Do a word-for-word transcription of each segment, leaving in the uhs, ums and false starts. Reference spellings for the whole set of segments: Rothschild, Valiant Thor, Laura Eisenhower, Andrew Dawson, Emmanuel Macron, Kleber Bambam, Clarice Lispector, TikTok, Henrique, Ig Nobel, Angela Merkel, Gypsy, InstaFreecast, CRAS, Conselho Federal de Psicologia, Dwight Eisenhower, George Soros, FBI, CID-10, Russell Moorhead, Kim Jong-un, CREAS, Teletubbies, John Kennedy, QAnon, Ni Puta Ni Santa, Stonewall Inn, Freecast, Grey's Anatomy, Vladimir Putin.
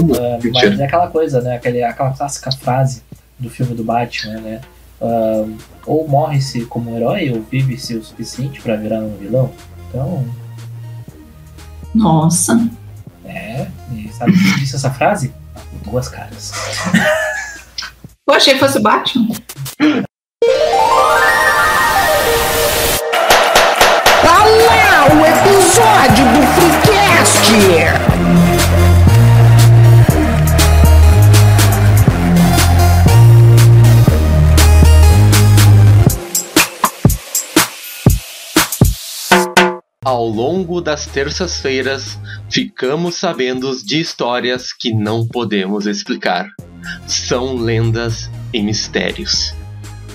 Uh, mas é aquela coisa, né? Aquele, aquela clássica frase do filme do Batman, né? Uh, ou morre-se como um herói, ou vive-se o suficiente pra virar um vilão. Então... Nossa! É, e sabe quem disse essa frase? Duas caras. Eu achei que fosse o Batman. Olá, o episódio do Freecast! Ao longo das terças-feiras, ficamos sabendo de histórias que não podemos explicar. São lendas e mistérios.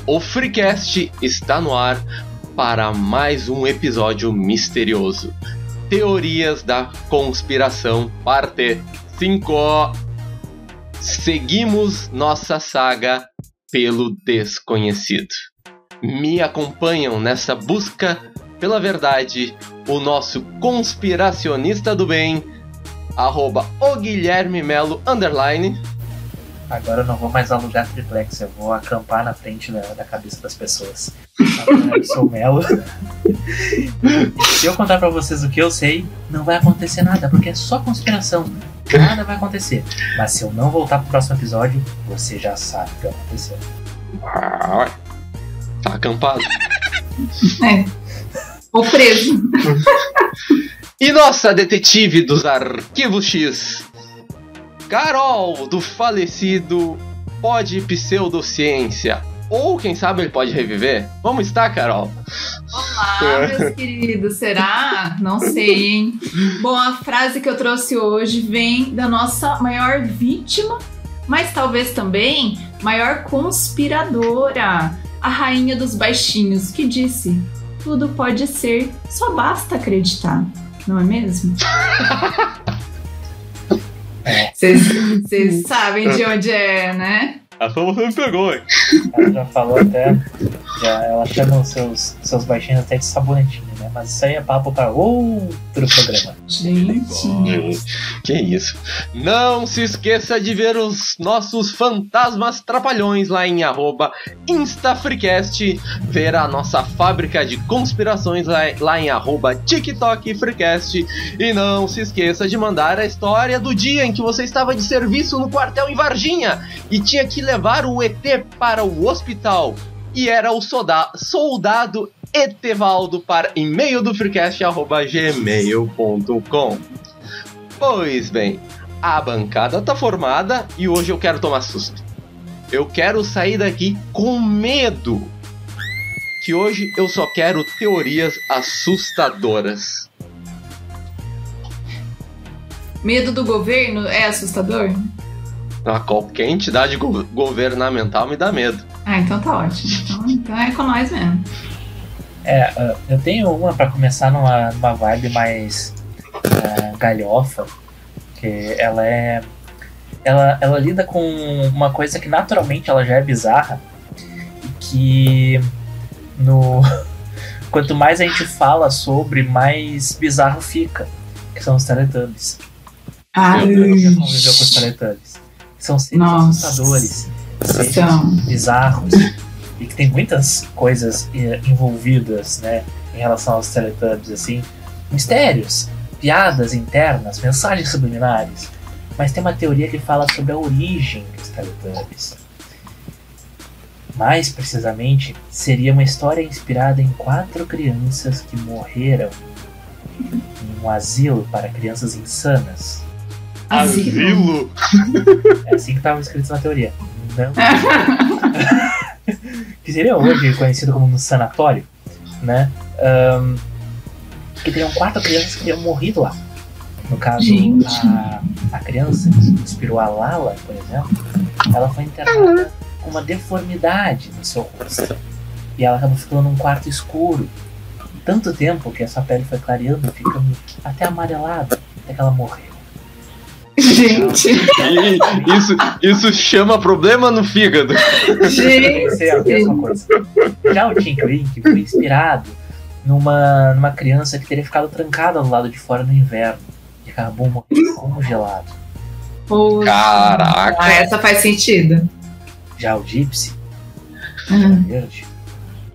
O Freecast está no ar para mais um episódio misterioso. Teorias da Conspiração, parte cinco. Seguimos nossa saga pelo desconhecido. Me acompanham nessa busca pela verdade, o nosso conspiracionista do bem, arroba o Guilherme Melo, underline. Agora eu não vou mais alugar triplex, eu vou acampar na frente da, da cabeça das pessoas. Agora eu sou o Melo. Se eu contar pra vocês o que eu sei, não vai acontecer nada, porque é só conspiração. Nada vai acontecer. Mas se eu não voltar pro próximo episódio, você já sabe o que aconteceu. Tá acampado. É. Ou preso. E nossa detetive dos Arquivos X, Carol, do falecido Pode Pseudociência. Ou quem sabe ele pode reviver. Como está, Carol? Olá, meus queridos. Será? Não sei, hein? Bom, a frase que eu trouxe hoje vem da nossa maior vítima, mas talvez também maior conspiradora, a rainha dos baixinhos, que disse... Tudo pode ser, só basta acreditar, não é mesmo? Vocês sabem de onde é, né? A sua você me pegou, hein? Ela já falou até, já, ela chama os seus, seus baixinhos até de sabonetinho, né? Mas isso aí é papo para outro programa. Gente! Que isso! Não se esqueça de ver os nossos fantasmas trapalhões lá em arroba InstaFreecast, ver a nossa fábrica de conspirações lá, lá em arroba TikTok Freecast, e não se esqueça de mandar a história do dia em que você estava de serviço no quartel em Varginha e tinha que levar o E T para o hospital e era o soda- soldado Etevaldo para e-mail do freecast arroba gmail ponto com. Pois bem, a bancada tá formada e hoje eu quero tomar susto. Eu quero sair daqui com medo, que hoje eu só quero teorias assustadoras. Medo do governo é assustador? A qualquer entidade go- governamental me dá medo. Ah, então tá ótimo. Então, então é com nós mesmo. É, eu tenho uma pra começar numa, numa vibe mais uh, galhofa, que ela é... Ela, ela lida com uma coisa que naturalmente ela já é bizarra, que no... quanto mais a gente fala sobre, mais bizarro fica, que são os Teletubbies. Ai, eu já conviveu com os Teletubbies. São seres assustadores, seres bizarros, e que tem muitas coisas envolvidas, né, em relação aos Teletubbies, assim, mistérios, piadas internas, mensagens subliminares, mas tem uma teoria que fala sobre a origem dos Teletubbies. Mais precisamente, seria uma história inspirada em quatro crianças que morreram em um asilo para crianças insanas. Asilo? É assim que estava escrito na teoria. Não. Que seria hoje conhecido como um sanatório, né? Um, que teriam quatro crianças que teriam morrido lá. No caso, a, a criança que inspirou a Lala, por exemplo, ela foi internada com uma deformidade no seu rosto. E ela acabou ficando num quarto escuro. Tanto tempo que a sua pele foi clareando, ficando até amarelada, até que ela morreu. Gente, isso, isso chama problema no fígado. Gente, é a mesma coisa. Já o Tink foi inspirado numa, numa criança que teria ficado trancada do lado de fora no inverno e acabou morrendo congelado. Poxa. Caraca. Ah, essa faz sentido. Já o Gypsy, uhum. verde,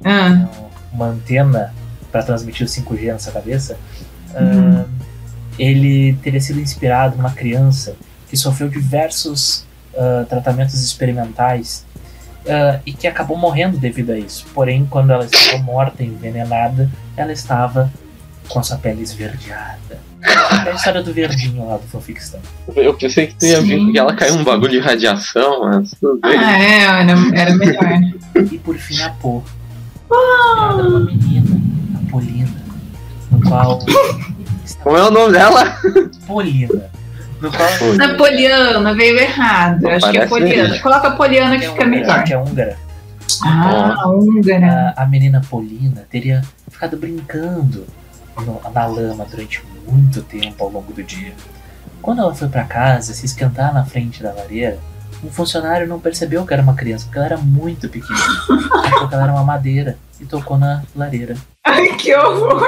uhum. uma antena para transmitir o cinco G nessa cabeça, uhum. uh, ele teria sido inspirado numa criança que sofreu diversos uh, tratamentos experimentais uh, e que acabou morrendo devido a isso. Porém, quando ela estava morta, envenenada, ela estava com a sua pele esverdeada. É a história do verdinho lá do Fanficorn. Eu pensei que tinha vindo que ela caiu um bagulho de radiação, mas tudo bem. Ah, é, era, era melhor. E por fim a Po. Ela era uma menina, a Polina, no qual. Como é o nome dela? Polina. No qual... Na Poliana, veio errado. Não, acho que é Poliana. Mesmo. Coloca a Poliana que, que fica melhor. Que é húngara. Ah, a húngara. A, a menina Polina teria ficado brincando na lama durante muito tempo ao longo do dia. Quando ela foi pra casa se esquentar na frente da lareira, um funcionário não percebeu que era uma criança, porque ela era muito pequena. Achou que ela era uma madeira e tocou na lareira. Ai, que horror!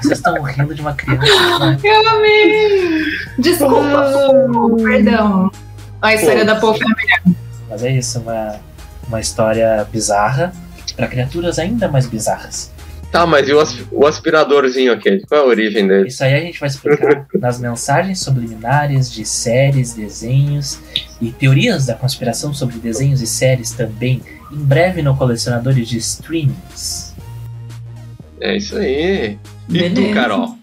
Vocês estão rindo de uma criança, né? Eu amei! Desculpa, oh, perdão. A história da Polka é melhor. Mas é isso, uma, uma história bizarra para criaturas ainda mais bizarras. Tá, mas e o, asp- o aspiradorzinho aqui? Qual é a origem dele? Isso aí a gente vai explicar nas mensagens subliminares de séries, desenhos e teorias da conspiração sobre desenhos e séries também, em breve no Colecionadores de Streamings. É isso aí. E tu, Carol? O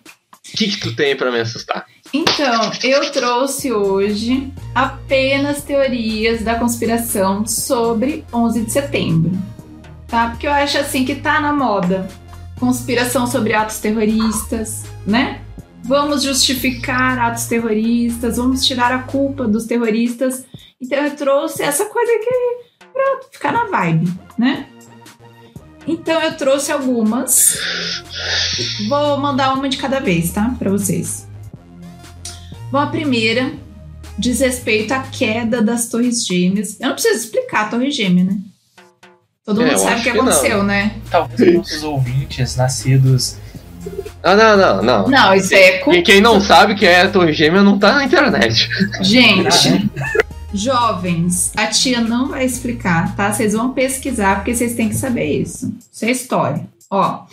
que, que tu tem pra me assustar? Então, eu trouxe hoje apenas teorias da conspiração sobre onze de setembro. Tá? Porque eu acho assim que tá na moda. Conspiração sobre atos terroristas, né? Vamos justificar atos terroristas, vamos tirar a culpa dos terroristas. Então eu trouxe essa coisa aqui pra ficar na vibe, né? Então eu trouxe algumas. Vou mandar uma de cada vez, tá? Pra vocês. Bom, a primeira diz respeito à queda das Torres Gêmeas. Eu não preciso explicar a Torre Gêmea, né? Todo é, mundo sabe o que, que aconteceu, não. né? Talvez os nossos ouvintes nascidos... Ah, não, não, não. Não, isso é... E quem não sabe que é a Torre Gêmea não tá na internet. Gente, jovens, a tia não vai explicar, tá? Vocês vão pesquisar, porque vocês têm que saber isso. Isso é história. Ó,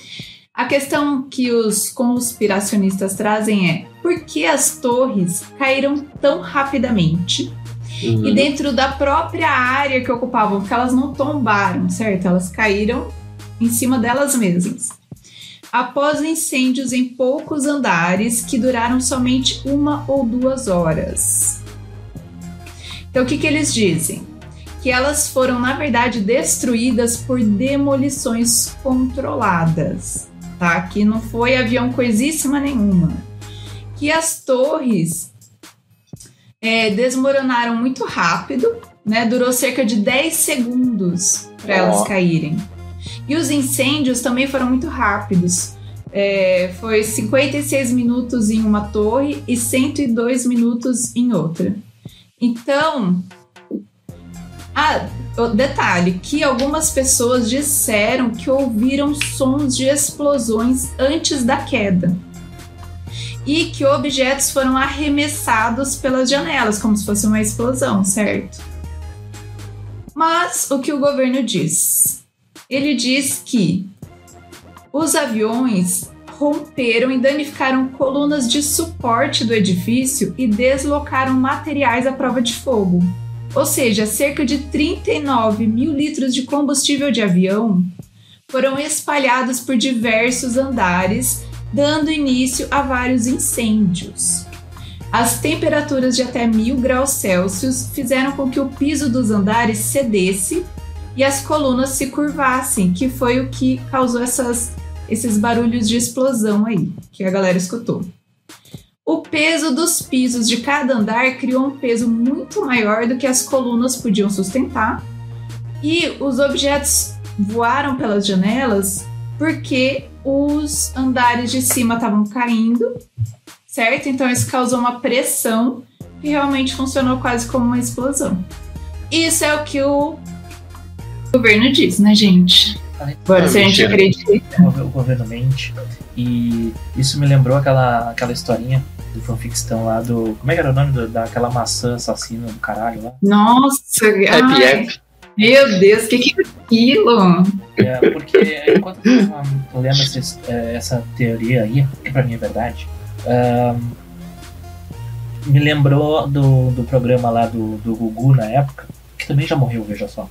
a questão que os conspiracionistas trazem é por que as torres caíram tão rapidamente? Uhum. E dentro da própria área que ocupavam, porque elas não tombaram, certo? Elas caíram em cima delas mesmas. Após incêndios em poucos andares que duraram somente uma ou duas horas. Então, o que, que eles dizem? Que elas foram, na verdade, destruídas por demolições controladas, tá? Que não foi avião coisíssima nenhuma. Que as torres... É, desmoronaram muito rápido, né? Durou cerca de dez segundos para oh. elas caírem. E os incêndios também foram muito rápidos. É, foi cinquenta e seis minutos em uma torre e cento e dois minutos em outra. Então, ah, detalhe, que algumas pessoas disseram que ouviram sons de explosões antes da queda. E que objetos foram arremessados pelas janelas, como se fosse uma explosão, certo? Mas o que o governo diz? Ele diz que os aviões romperam e danificaram colunas de suporte do edifício e deslocaram materiais à prova de fogo. Ou seja, cerca de trinta e nove mil litros de combustível de avião foram espalhados por diversos andares, dando início a vários incêndios. As temperaturas de até mil graus Celsius fizeram com que o piso dos andares cedesse e as colunas se curvassem, que foi o que causou essas, esses barulhos de explosão aí, que a galera escutou. O peso dos pisos de cada andar criou um peso muito maior do que as colunas podiam sustentar, e os objetos voaram pelas janelas porque os andares de cima estavam caindo, certo? Então isso causou uma pressão que realmente funcionou quase como uma explosão. Isso é o que o governo diz, né, gente? Agora, se a gente acredita. O governo mente. E isso me lembrou aquela, aquela historinha do fanfictão lá do... Como é que era o nome do, daquela maçã assassina do caralho lá? Nossa! Happy App. Meu Deus, o que que é aquilo? É, porque enquanto eu tô lendo essa, essa teoria aí, que pra mim é verdade, um, me lembrou do, do programa lá do, do Gugu na época, que também já morreu, veja só.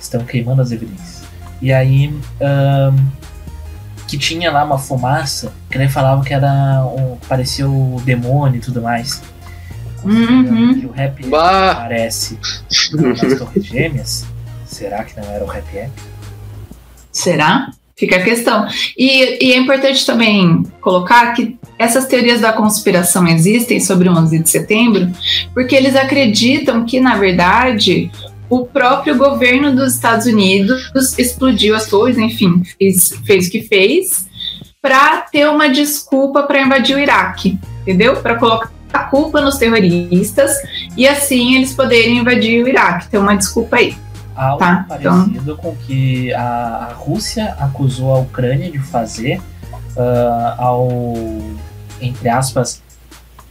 Estão queimando as evidências. E aí... Um, que tinha lá uma fumaça, que ele falava que era um, parecia o demônio e tudo mais. Uhum. E o rap bah. Aparece nas Torres Gêmeas. Será que não era o rap app? Será? Fica a questão. E, e é importante também colocar que essas teorias da conspiração existem sobre o onze de setembro, porque eles acreditam que, na verdade... O próprio governo dos Estados Unidos explodiu as torres, enfim, fez, fez o que fez, para ter uma desculpa para invadir o Iraque, entendeu? Para colocar a culpa nos terroristas e assim eles poderem invadir o Iraque. Tem uma desculpa aí. Algo tá? parecido então... com o que a Rússia acusou a Ucrânia de fazer uh, ao, entre aspas,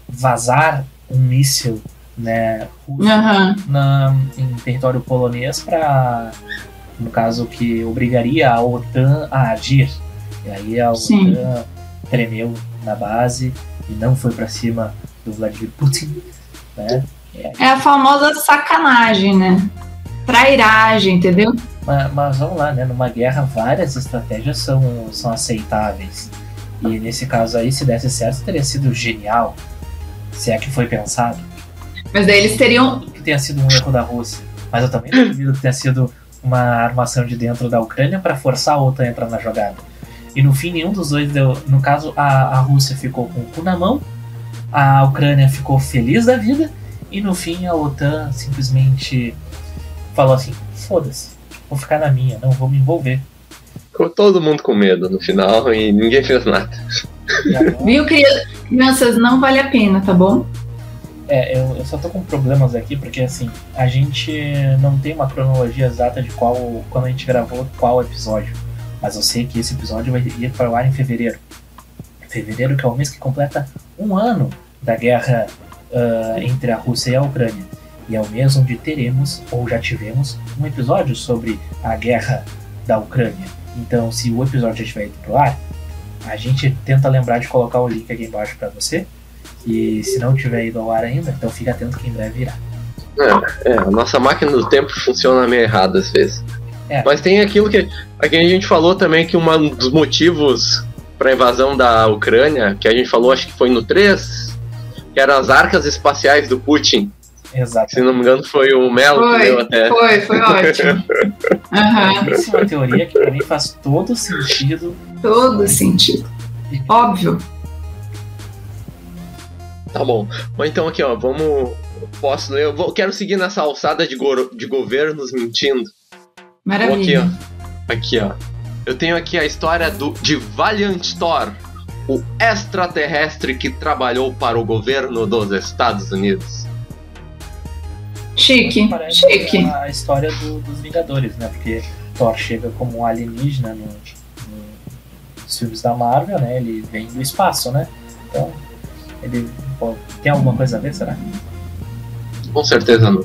vazar um míssil, né, russo, uhum. na, em território polonês, para, no caso, que obrigaria a OTAN a agir. E aí a Sim. OTAN tremeu na base e não foi para cima do Vladimir Putin, né? Aí, é a famosa sacanagem, né? Trairagem, entendeu? Mas, mas vamos lá, né? Numa guerra várias estratégias são, são aceitáveis. E nesse caso aí, se desse certo, teria sido genial, se é que foi pensado. Mas daí eles teriam... Que tenha sido um erro da Rússia. Mas eu também não duvido que tenha sido uma armação de dentro da Ucrânia para forçar a OTAN a entrar na jogada. E no fim, nenhum dos dois deu... No caso, a, a Rússia ficou com o cu na mão, a Ucrânia ficou feliz da vida, e no fim a OTAN simplesmente falou assim, foda-se, vou ficar na minha, não vou me envolver. Ficou todo mundo com medo no final e ninguém fez nada. Agora... Viu, crianças? Não vale a pena, tá bom? É, eu, eu só tô com problemas aqui, porque assim, a gente não tem uma cronologia exata de qual, quando a gente gravou qual episódio, mas eu sei que esse episódio vai ir para o ar em fevereiro. Fevereiro, que é o mês que completa um ano da guerra uh, entre a Rússia e a Ucrânia, e é o mês onde teremos, ou já tivemos, um episódio sobre a guerra da Ucrânia. Então, se o episódio já estiver indo pro ar, a gente tenta lembrar de colocar o link aqui embaixo para você. E se não tiver ido ao ar ainda, então fica atento que em breve irá. É, é, a nossa máquina do tempo funciona meio errado às vezes. É. Mas tem aquilo que, aqui a gente falou também, que um dos motivos para a invasão da Ucrânia, que a gente falou, acho que foi no três, que eram as arcas espaciais do Putin. Exato. Se não me engano, foi o Melo foi, que deu até. Foi, foi ótimo. Uhum. Isso é uma teoria que para mim faz todo sentido. Todo sentido. Óbvio. Tá bom, mas então aqui ó, vamos, posso ler, eu vou, quero seguir nessa alçada de, go- de governos mentindo. Maravilha. Vou aqui ó, aqui ó, eu tenho aqui a história do, de Valiant Thor, o extraterrestre que trabalhou para o governo dos Estados Unidos. Chique, parece chique. A história do, dos Vingadores, né, porque Thor chega como um alienígena no, no, nos filmes da Marvel, né, ele vem do espaço, né, então... Ele pô, tem alguma coisa a ver, será? Com certeza não.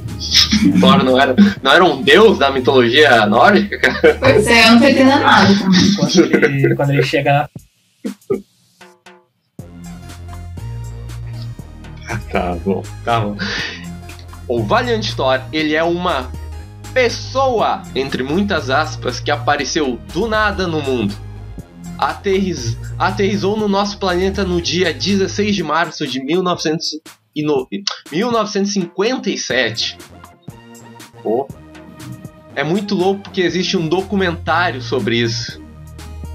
Thor não era, não era um deus da mitologia nórdica, cara? Pois é, eu não tô entendendo nada. Quando ele, quando ele chega... Tá bom, tá bom. O Valiant Thor, ele é uma pessoa, entre muitas aspas, que apareceu do nada no mundo. Aterriz... aterrizou no nosso planeta no dia dezesseis de março de mil novecentos e cinquenta e sete. Oh. É muito louco porque existe um documentário sobre isso.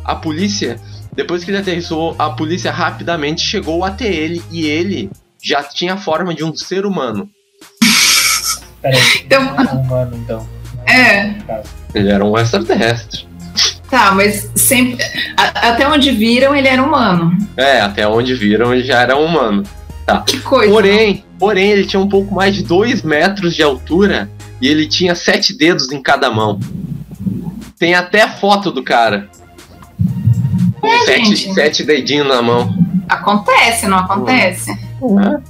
A polícia, depois que ele aterrissou, a polícia rapidamente chegou até ele e ele já tinha a forma de um ser humano. Peraí, então... ele era um humano, então. É. Ele era um extraterrestre. Tá, mas sempre a, até onde viram ele era humano. É, até onde viram ele já era humano. Tá. Que coisa. Porém, porém, ele tinha um pouco mais de dois metros de altura e ele tinha sete dedos em cada mão. Tem até foto do cara. Com é, sete, sete dedinhos na mão. Acontece, não acontece? Uhum. Uhum.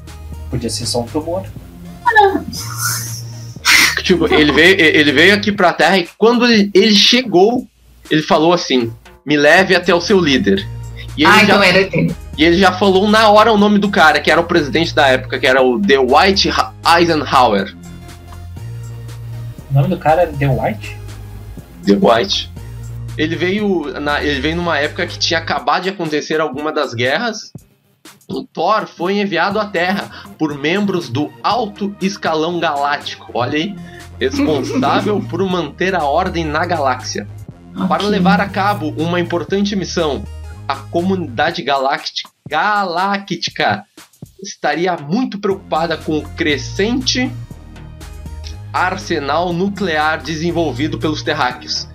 Podia ser só um tumor. Ah. Tipo, ele veio, ele veio aqui pra Terra e quando ele, ele chegou, ele falou assim: me leve até o seu líder. E ele, ah, já, então era ele. E ele já falou na hora o nome do cara, que era o presidente da época, que era o Dwight Eisenhower. O nome do cara era Dwight? Dwight. Ele veio, na, ele veio numa época que tinha acabado de acontecer alguma das guerras. O Thor foi enviado à Terra por membros do alto escalão galáctico. Olha aí. Responsável por manter a ordem na galáxia. Para levar a cabo uma importante missão, a comunidade galáctica, galáctica estaria muito preocupada com o crescente arsenal nuclear desenvolvido pelos terráqueos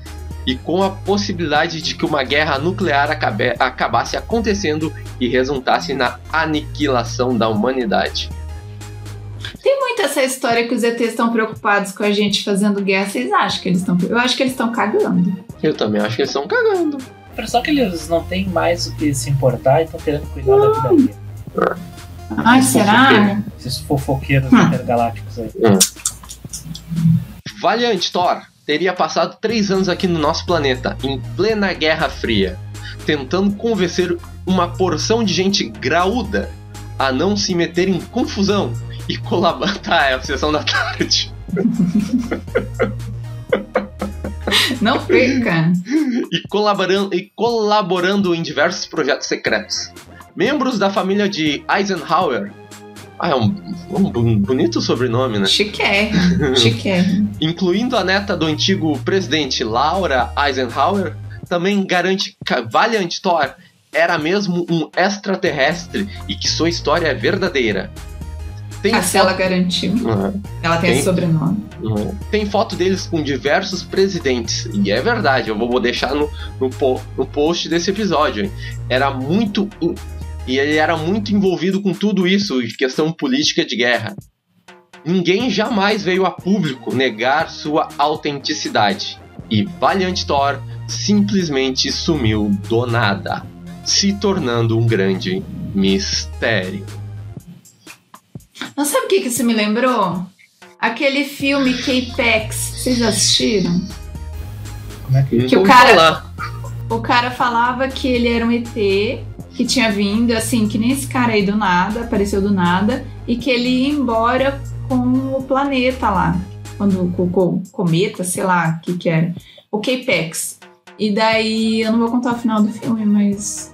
e com a possibilidade de que uma guerra nuclear acabe, acabasse acontecendo e resultasse na aniquilação da humanidade. Tem muito essa história que os E Tês estão preocupados com a gente fazendo guerra. Vocês acham que eles estão... Eu acho que eles estão cagando. Eu também acho que eles estão cagando. Só que eles não têm mais o que se importar e estão querendo cuidar hum. da vida dele. Ai, esses será? Fofoqueiros, esses fofoqueiros hum. intergalácticos aí. Hum. Valiant Thor teria passado três anos aqui no nosso planeta, em plena Guerra Fria, tentando convencer uma porção de gente graúda a não se meter em confusão e colaborar. Tá, é a sessão da tarde. Não perca! E colaborando, e colaborando em diversos projetos secretos. Membros da família de Eisenhower. Ah, é um, um bonito sobrenome, né? Chiqué. Chiqué. Incluindo a neta do antigo presidente Laura Eisenhower, também garante que Valiant Thor era mesmo um extraterrestre e que sua história é verdadeira. Tem a Cela foto... garantiu. Uhum. Ela tem, tem esse sobrenome. Uhum. Tem foto deles com diversos presidentes. E é verdade, eu vou deixar no, no, po... no post desse episódio. Era muito... In... E ele era muito envolvido com tudo isso, de questão política de guerra. Ninguém jamais veio a público negar sua autenticidade. E Valiant Thor simplesmente sumiu do nada, se tornando um grande mistério. Não sabe o que, que isso me lembrou? Aquele filme K-Pax, vocês já assistiram? Como é que, que o cara falar. O cara falava que ele era um E T, que tinha vindo, assim, que nem esse cara aí do nada, apareceu do nada, e que ele ia embora com o planeta lá, quando, com, com cometa, sei lá, o que que era, o K-Pax. E daí, eu não vou contar o final do filme, mas...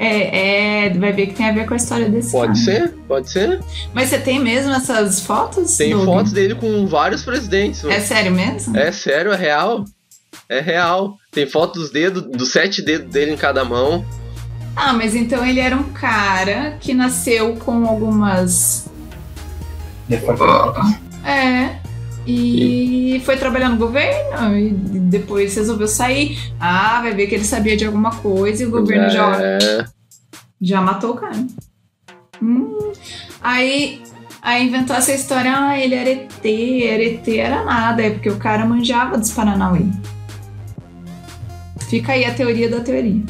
É, é, vai ver que tem a ver com a história desse cara. Pode ser, pode ser. Mas você tem mesmo essas fotos? Tem Doug? Fotos dele com vários presidentes. Mano. É sério mesmo? É sério, é real. É real. Tem fotos dos dedos, dos sete dedos dele em cada mão. Ah, mas então ele era um cara que nasceu com algumas... É... E, e foi trabalhar no governo e depois resolveu sair. Ah, vai ver que ele sabia de alguma coisa e o governo é. já, já matou o cara. Hum. Aí, aí inventou essa história, ah, ele era E T, era E T, era nada, é porque o cara manjava dos Paranauê. Fica aí a teoria da teoria.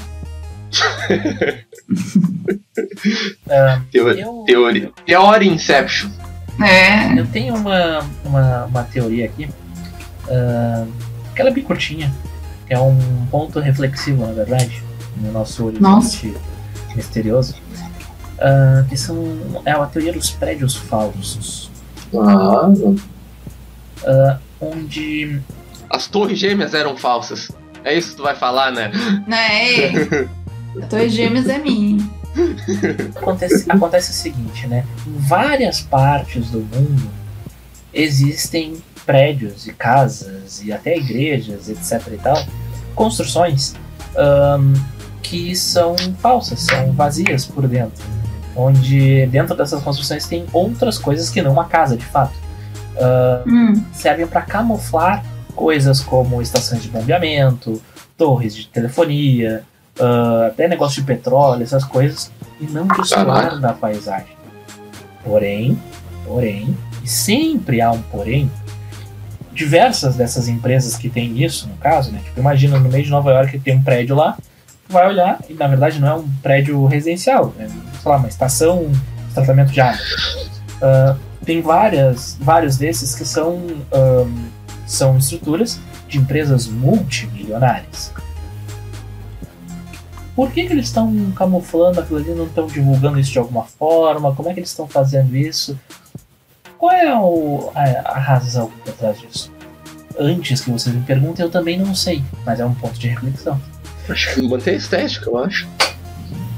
uh, teoria, eu... teoria. Teoria Inception. É. Eu tenho uma, uma, uma teoria aqui, uh, que ela é bem curtinha, que é um ponto reflexivo, na verdade, no nosso horizonte misterioso, uh, que são, é a teoria dos prédios falsos. Ah. Uh, onde... As torres gêmeas eram falsas. É isso que tu vai falar, né? Não, é. As torres gêmeas é minha. Acontece, acontece o seguinte, né? Em várias partes do mundo existem prédios e casas e até igrejas, etc e tal, construções um, que são falsas, são vazias por dentro, onde dentro dessas construções tem outras coisas que não uma casa de fato. uh, hum. Servem para camuflar coisas como estações de bombeamento, torres de telefonia, Uh, até negócio de petróleo, essas coisas, e não destoar da paisagem. Porém, porém, e sempre há um porém, diversas dessas empresas que tem isso, no caso, né? Tipo, imagina no meio de Nova York tem um prédio lá, vai olhar e, na verdade, não é um prédio residencial, é, sei lá, uma estação de tratamento de água. Uh, tem várias, vários desses que são, um, são estruturas de empresas multimilionárias. Por que que eles estão camuflando aquilo ali, não estão divulgando isso de alguma forma? Como é que eles estão fazendo isso? Qual é o, a, a razão por trás disso? Antes que vocês me perguntem, eu também não sei, mas é um ponto de reflexão. Acho que manter a estética, eu acho.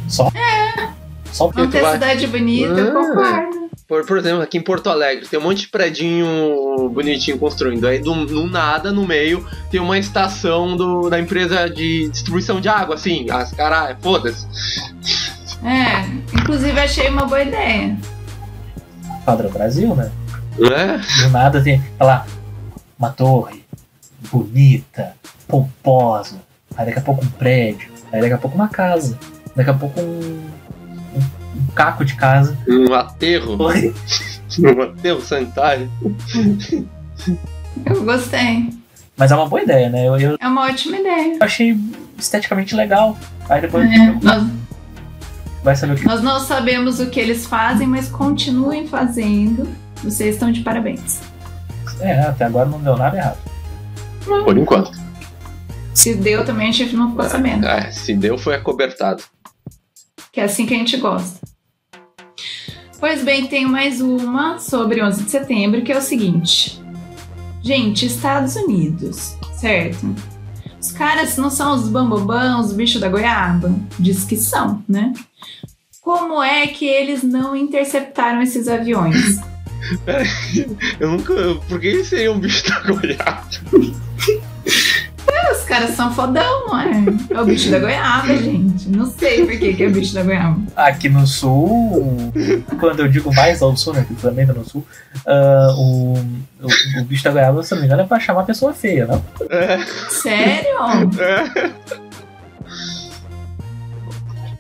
Só? É. Só porque manter a cidade bonita, ah, eu concordo. Por, por exemplo, aqui em Porto Alegre tem um monte de predinho bonitinho construindo. Aí do, do nada, no meio, tem uma estação do, da empresa de distribuição de água, assim. As caralho, foda-se. É, inclusive achei uma boa ideia. Padrão Brasil, né? É? Do nada tem, olha lá, uma torre bonita, pomposa. Aí daqui a pouco um prédio. Aí daqui a pouco uma casa. Daqui a pouco um... um caco de casa. Um aterro. Oi? Um aterro sanitário. Eu gostei. Mas é uma boa ideia, né? Eu, eu... É uma ótima ideia. Eu achei esteticamente legal. Aí depois... É, eu... nós... Vai saber o que... Nós não sabemos o que eles fazem, mas continuem fazendo. Vocês estão de parabéns. É, até agora não deu nada errado. Não. Por enquanto. Se deu também, a gente não ficou sabendo. Ah, se deu, foi acobertado. Que é assim que a gente gosta. Pois bem, tenho mais uma sobre onze de setembro, que é o seguinte. Gente, Estados Unidos, certo? Os caras não são os bambambãs, os bichos da goiaba? Diz que são, né? Como é que eles não interceptaram esses aviões? Peraí, eu nunca... Por que eles seriam bichos da goiaba? Os caras são fodão, não é? É o bicho da goiaba, gente. Não sei por que, que é o bicho da goiaba. Aqui no sul, quando eu digo mais ao sul, né? Que também tá no sul, uh, o, o, o bicho da goiaba, se não me engano, é pra chamar a pessoa feia, não? É. Sério? É.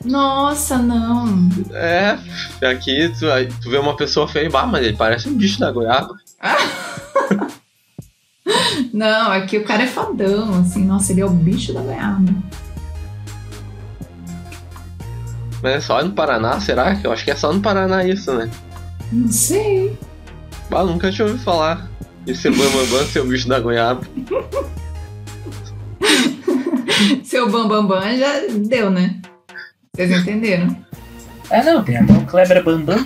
Nossa, não. É, aqui tu, tu vê uma pessoa feia e bah, mas ele parece um bicho da goiaba. Ah. Não, aqui o cara é fodão, assim, nossa, ele é o bicho da goiaba. Mas é só no Paraná, será? Eu acho que é só no Paraná isso, né? Não sei. Ah, nunca tinha ouvido falar. Esse bambambam, seu bicho da goiaba. Seu bambambam já deu, né? Vocês entenderam? É, não, tem até o Kleber Bambam.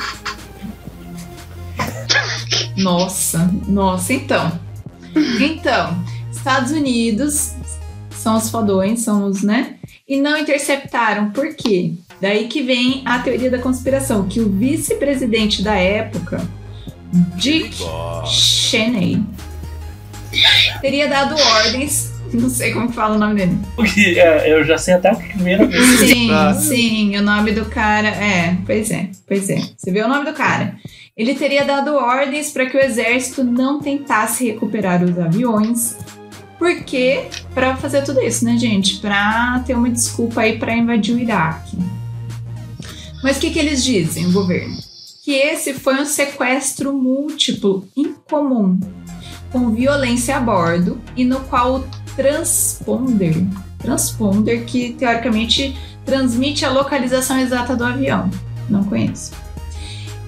Nossa, nossa, então... Então, Estados Unidos são os fodões, são os, né? E não interceptaram, por quê? Daí que vem a teoria da conspiração, que o vice-presidente da época, Dick Cheney, teria dado ordens, não sei como que fala o nome dele. Eu já sei até o primeiro. Sim, sim, o nome do cara, é, pois é, pois é. Você vê o nome do cara. Ele teria dado ordens para que o exército não tentasse recuperar os aviões, porque para fazer tudo isso, né, gente? Para ter uma desculpa aí para invadir o Iraque. Mas o que que eles dizem, o governo? Que esse foi um sequestro múltiplo incomum, com violência a bordo e no qual o transponder, transponder que teoricamente transmite a localização exata do avião. Não conheço.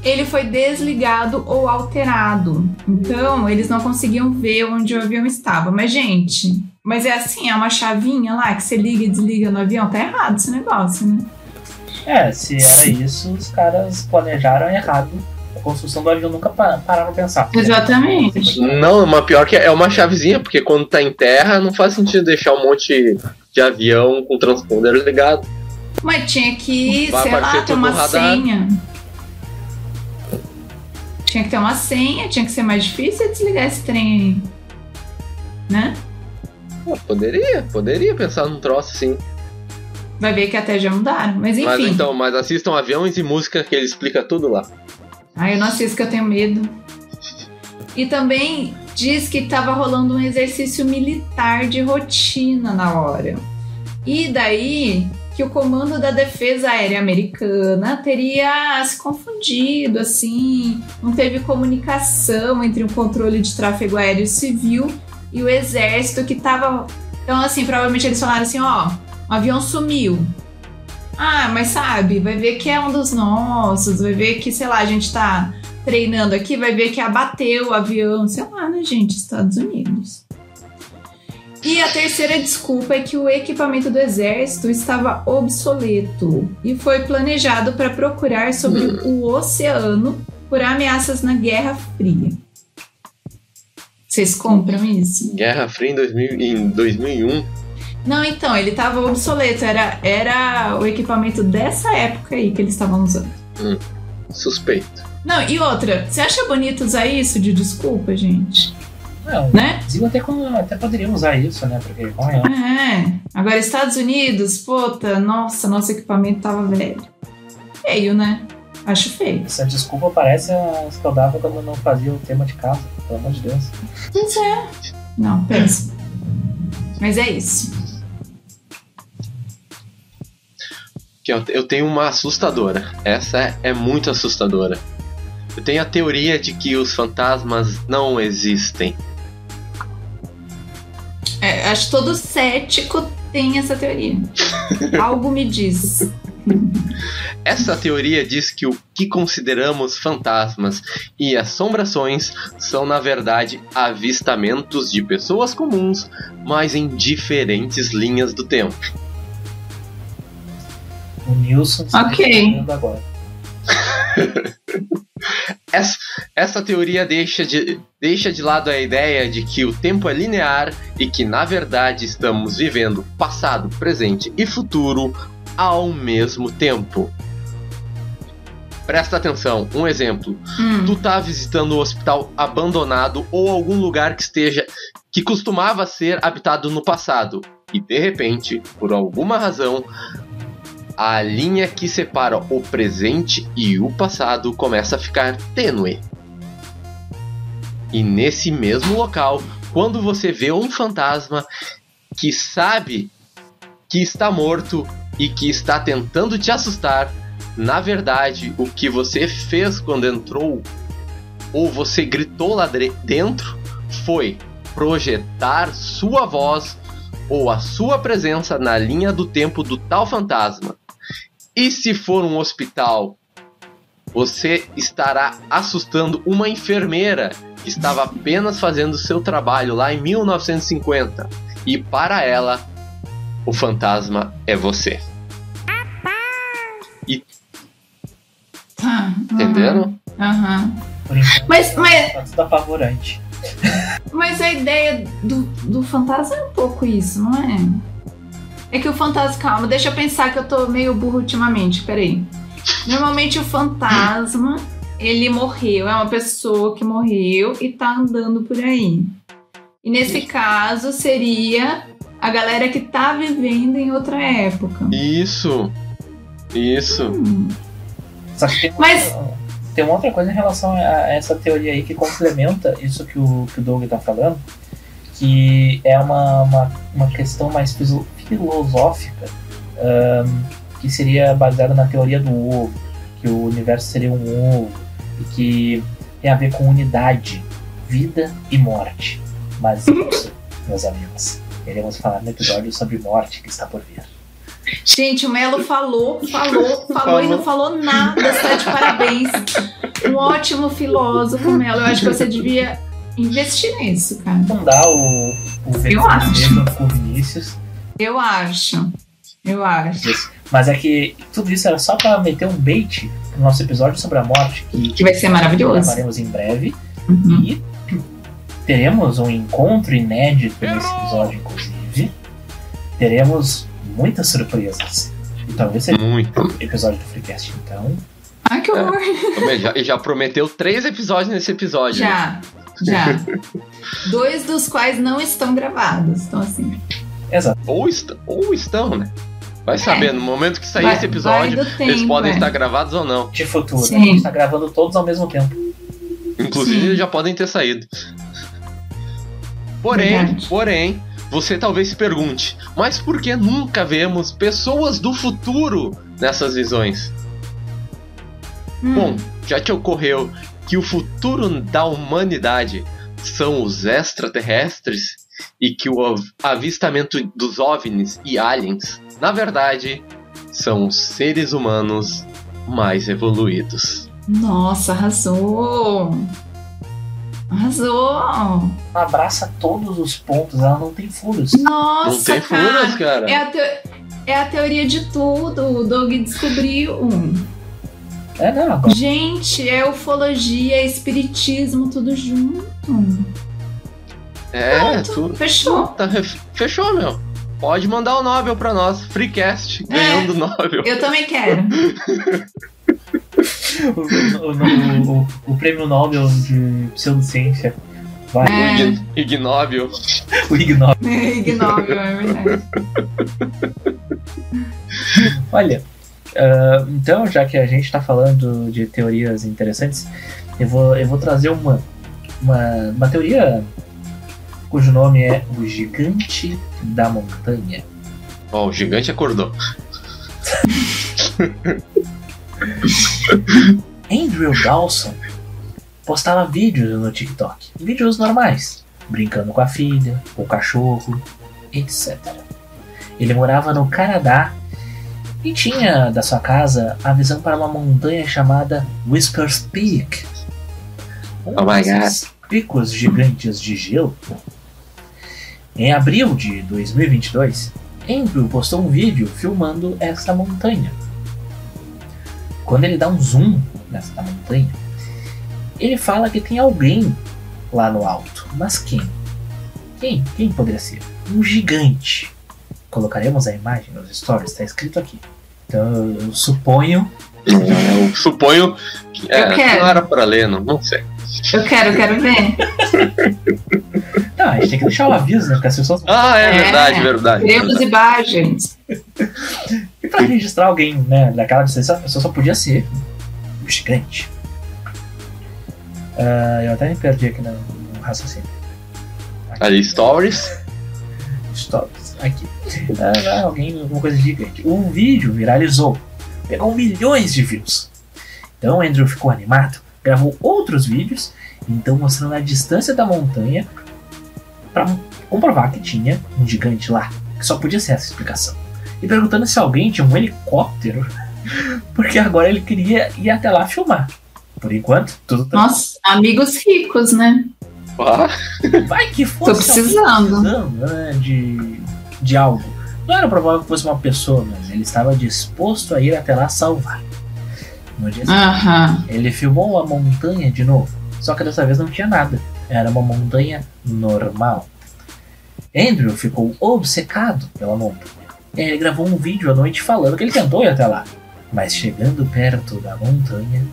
Ele foi desligado ou alterado. Então, eles não conseguiam ver onde o avião estava. Mas, gente, mas é assim, é uma chavinha lá que você liga e desliga no avião. Tá errado esse negócio, né? É, se era isso, os caras planejaram errado. A construção do avião nunca pararam pra pensar. Exatamente. Não, uma pior que é uma chavezinha, porque quando tá em terra, não faz sentido deixar um monte de avião com transponder ligado. Mas tinha que, vai sei lá, ter uma senha. Tinha que ter uma senha, tinha que ser mais difícil desligar esse trem aí, né? Eu poderia, poderia pensar num troço assim. Vai ver que até já mudaram, mas enfim. Mas, então, mas assistam Aviões e Música, que ele explica tudo lá. Ah, eu não assisto, que eu tenho medo. E também diz que estava rolando um exercício militar de rotina na hora. E daí... que o comando da defesa aérea americana teria se confundido, assim, não teve comunicação entre o controle de tráfego aéreo civil e o exército que estava... Então, assim, provavelmente eles falaram assim, ó, O avião sumiu. Ah, mas sabe, vai ver que é um dos nossos, vai ver que, sei lá, a gente tá treinando aqui, vai ver que abateu o avião, sei lá, né, gente, Estados Unidos. E a terceira desculpa é que o equipamento do exército estava obsoleto e foi planejado para procurar sobre o oceano por ameaças na Guerra Fria. Vocês compram isso? Guerra Fria em, dois mil, em dois mil e um? Não, então, ele estava obsoleto. Era, era o equipamento dessa época aí que eles estavam usando. Hum, suspeito. Não, e outra, você acha bonito usar isso de desculpa, gente? Não, né? Brasil até, até poderiam usar isso, né? Porque, bom, é. é. Agora, Estados Unidos, puta, nossa, nosso equipamento tava velho. Feio, né? Acho feio. Essa desculpa parece as que eu dava quando eu não fazia o tema de casa, pelo amor de Deus. Isso é. Não, pensa. Mas é isso. Eu tenho uma assustadora. Essa é, é muito assustadora. Eu tenho a teoria de que os fantasmas não existem. É, acho que todo cético tem essa teoria. Algo me diz. Essa teoria diz que o que consideramos fantasmas e assombrações são, na verdade, avistamentos de pessoas comuns, mas em diferentes linhas do tempo. O Nilson está entendendo agora. essa, essa teoria deixa de, deixa de lado a ideia de que o tempo é linear e que, na verdade, estamos vivendo passado, presente e futuro ao mesmo tempo. Presta atenção, um exemplo. Hum. Tu tá visitando um hospital abandonado ou algum lugar que esteja que costumava ser habitado no passado e, de repente, por alguma razão, a linha que separa o presente e o passado começa a ficar tênue. E nesse mesmo local, quando você vê um fantasma que sabe que está morto e que está tentando te assustar, na verdade, o que você fez quando entrou ou você gritou lá dentro foi projetar sua voz ou a sua presença na linha do tempo do tal fantasma. E se for um hospital, você estará assustando uma enfermeira que estava apenas fazendo seu trabalho lá em mil novecentos e cinquenta. E para ela, o fantasma é você. E... Tá, uhum. Entenderam? Aham. Uhum. Mas, mas... Tá tudo apavorante. Mas a ideia do, do fantasma é um pouco isso, não é? É que o fantasma... Calma, deixa eu pensar que eu tô meio burro ultimamente, peraí. Normalmente o fantasma, ele morreu, é uma pessoa que morreu e tá andando por aí. E nesse caso seria a galera que tá vivendo em outra época. Isso, isso. Hum. Só que tem uma... Mas... Tem uma outra coisa em relação a essa teoria aí que complementa isso que o, que o Doug tá falando, que é uma, uma, uma questão mais fiso, filosófica, um, que seria baseada na teoria do ovo, que o universo seria um ovo, e que tem a ver com unidade, vida e morte. Mas isso, meus amigos, iremos falar no episódio sobre morte que está por vir. Gente, o Melo falou, falou, falou, falou e não falou nada, está de parabéns. Um ótimo filósofo, Melo. Eu acho que você devia investir nisso, cara. Não dá o, o Venezuela com o Vinícius. Eu acho, eu acho. Isso. Mas é que tudo isso era só para meter um bait no nosso episódio sobre a morte. Que, que vai ser maravilhoso. Gravaremos em breve. Uhum. E teremos um encontro inédito nesse episódio, inclusive. Teremos muitas surpresas. Então, esse é muito o episódio do Freecast, então. Ai, que horror! É, já, já prometeu três episódios nesse episódio. Já, já. Dois dos quais não estão gravados. Então, assim. Exato. Ou, est- ou estão, né? Vai é. saber, no momento que sair vai, esse episódio, tempo, eles podem é. estar gravados ou não. De futuro. Sim. A gente tá gravando todos ao mesmo tempo. Inclusive, Sim. já podem ter saído. Porém, Verdade. porém. Você talvez se pergunte, mas por que nunca vemos pessoas do futuro nessas visões? Hum. Bom, já te ocorreu que o futuro da humanidade são os extraterrestres e que o avistamento dos OVNIs e aliens, na verdade, são os seres humanos mais evoluídos. Nossa, arrasou! Arrasou! Abraça todos os pontos, ela não tem furos. Nossa, não tem cara. furos, cara. É a, te... é a teoria de tudo, o Doug descobriu. É, não, agora... Gente, é ufologia, é espiritismo, tudo junto. É, tudo. Fechou. Tá, fechou, meu. Pode mandar o Nobel pra nós. Freecast ganhando o é, Nobel. Eu também quero. O, o, o, o, o prêmio Nobel de pseudociência. Vai. É. O Ig Nobel. O Ig Nobel. É, Ig Nobel, é verdade. Olha, uh, então, já que a gente tá falando de teorias interessantes, eu vou, eu vou trazer uma, uma, uma teoria cujo nome é o Gigante da Montanha. Ó, oh, o gigante acordou. Andrew Dawson postava vídeos no TikTok, vídeos normais, brincando com a filha, com o cachorro, etcétera. Ele morava no Canadá e tinha da sua casa a visão para uma montanha chamada Whisper's Peak, um oh my God. dos picos gigantes de gelo. Em abril de dois mil e vinte e dois, Andrew postou um vídeo filmando essa montanha. Quando ele dá um zoom nessa montanha, ele fala que tem alguém lá no alto. Mas quem? Quem? Quem poderia ser? Um gigante. Colocaremos a imagem nos stories, está escrito aqui. Então eu suponho... Eu suponho que é, eu quero. Não era pra ler, não, não sei. Eu quero, eu quero ver. Não, a gente tem que deixar o aviso, né? Porque as pessoas... Ah, é verdade, é, verdade. Queremos imagens. E pra registrar alguém, né, daquela distância, a pessoa só podia ser um gigante. Uh, eu até me perdi aqui no, no raciocínio. Aqui. Ali, stories. Stories, aqui. Uh, alguém, alguma coisa gigante. Um vídeo viralizou. Pegou milhões de views. Então o Andrew ficou animado, gravou outros vídeos, então mostrando a distância da montanha para comprovar que tinha um gigante lá, que só podia ser essa explicação. E perguntando se alguém tinha um helicóptero, porque agora ele queria ir até lá filmar. Por enquanto, tudo tranquilo. Nossa, amigos ricos, né? Ah. Vai que fosse. Tô precisando, precisando né, de, de algo. Não era provável que fosse uma pessoa, mas ele estava disposto a ir até lá salvar. No dia seguinte, ele filmou a montanha de novo, só que dessa vez não tinha nada. Era uma montanha normal. Andrew ficou obcecado pela montanha. Ele gravou um vídeo à noite falando que ele tentou ir até lá, mas chegando perto da montanha,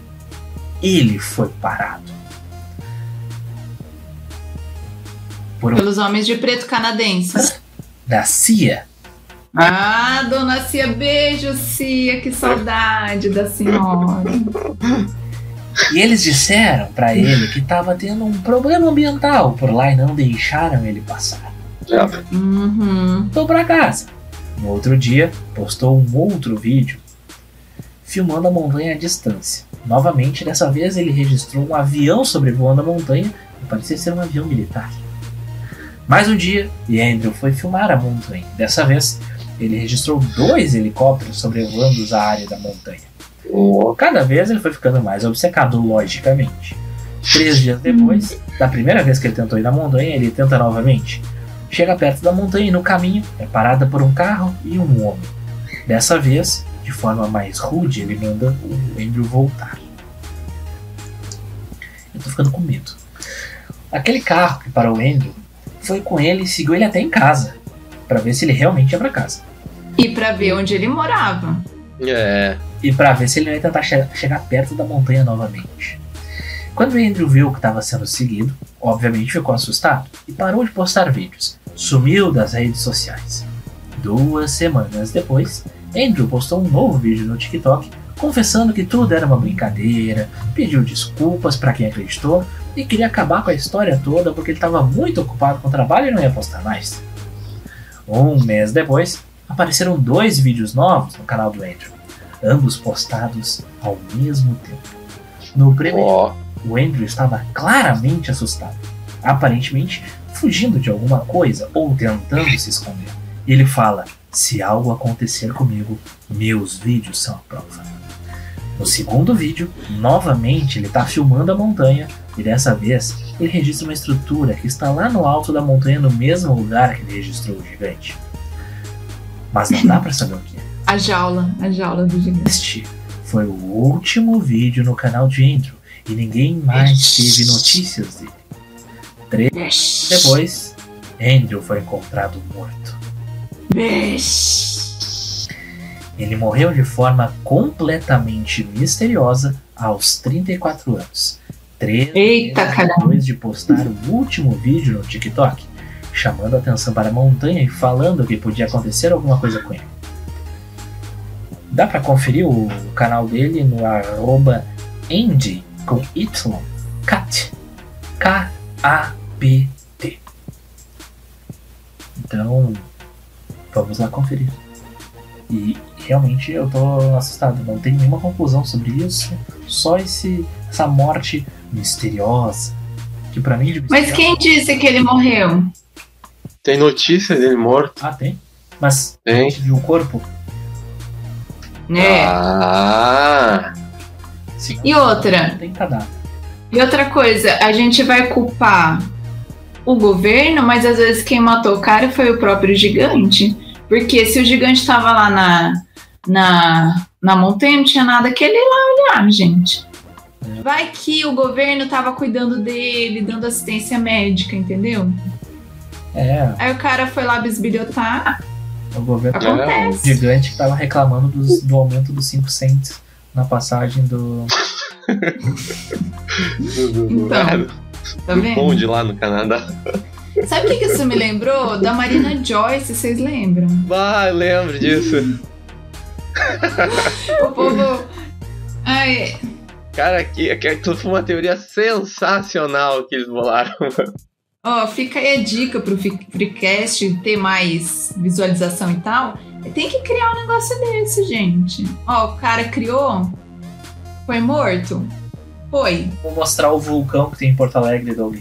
ele foi parado. Por... Pelos homens de preto canadenses. Da C I A. Ah, dona Cia, beijo, Cia, que saudade da senhora. E eles disseram pra ele que tava tendo um problema ambiental por lá e não deixaram ele passar. Uhum. Tô pra casa. No outro dia, postou um outro vídeo filmando a montanha à distância. Novamente, dessa vez ele registrou um avião sobrevoando a montanha e parecia ser um avião militar. Mais um dia, e Andrew foi filmar a montanha. Dessa vez, ele registrou dois helicópteros sobrevoando a área da montanha. Cada vez ele foi ficando mais obcecado, logicamente. Três dias depois, da primeira vez que ele tentou ir na montanha, ele tenta novamente. Chega perto da montanha e no caminho é parada por um carro e um homem. Dessa vez, de forma mais rude, ele manda o Andrew voltar. Eu tô ficando com medo. Aquele carro que parou o Andrew foi com ele e seguiu ele até em casa, pra ver se ele realmente ia pra casa. E pra ver onde ele morava. É. E pra ver se ele ia tentar che- chegar perto da montanha novamente. Quando o Andrew viu que estava sendo seguido, obviamente ficou assustado e parou de postar vídeos. Sumiu das redes sociais. Duas semanas depois, Andrew postou um novo vídeo no TikTok confessando que tudo era uma brincadeira, pediu desculpas para quem acreditou e queria acabar com a história toda porque ele estava muito ocupado com o trabalho e não ia postar mais. Um mês depois, apareceram dois vídeos novos no canal do Andrew, ambos postados ao mesmo tempo. No primeiro, oh. o Andrew estava claramente assustado. aparentemente fugindo de alguma coisa ou tentando se esconder. E ele fala: se algo acontecer comigo, meus vídeos são a prova. No segundo vídeo, novamente ele está filmando a montanha e dessa vez ele registra uma estrutura que está lá no alto da montanha, no mesmo lugar que ele registrou o gigante. Mas não dá para saber o que é. A jaula, a jaula do gigante. Este foi o último vídeo no canal de Andrew e ninguém mais teve notícias dele. Três dias depois, Andrew foi encontrado morto. Ele morreu de forma completamente misteriosa aos trinta e quatro anos, três depois de postar o último vídeo no TikTok, chamando a atenção para a montanha e falando que podia acontecer alguma coisa com ele. Dá pra conferir o canal dele no arroba Andy com Y Cat K A P T. Então vamos lá conferir. E realmente eu tô assustado, não tem nenhuma conclusão sobre isso, só esse, essa morte misteriosa, que pra mim... De Mas quem disse que ele morreu? Tem notícia dele morto. Ah, tem? Mas tem. Viu o corpo? É. Ah. Sim, e outra? Não tem cadastro. E outra coisa, a gente vai culpar o governo, mas às vezes quem matou o cara foi o próprio gigante. Porque se o gigante estava lá na, na, na montanha, não tinha nada que ele ir lá olhar, gente. Vai que o governo estava cuidando dele, dando assistência médica, entendeu? É. Aí o cara foi lá bisbilhotar. O governo é, o gigante que tava reclamando dos, do aumento dos cinco cents na passagem do... do, do, do, então, tá vendo? Do bonde lá no Canadá. Sabe o que, que isso me lembrou? Da Marina Joyce, vocês lembram? Ah, eu lembro disso. O povo... Ai... Cara, aquilo foi uma teoria sensacional que eles bolaram. Ó, oh, fica aí a dica pro Freecast ter mais visualização e tal. Tem que criar um negócio desse, gente. Ó, oh, o cara criou, foi morto, foi. Vou mostrar o vulcão que tem em Porto Alegre, Doug.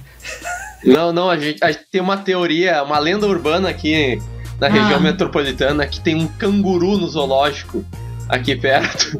Não, não, a gente, a gente tem uma teoria, uma lenda urbana aqui na região ah. metropolitana que tem um canguru no zoológico aqui perto.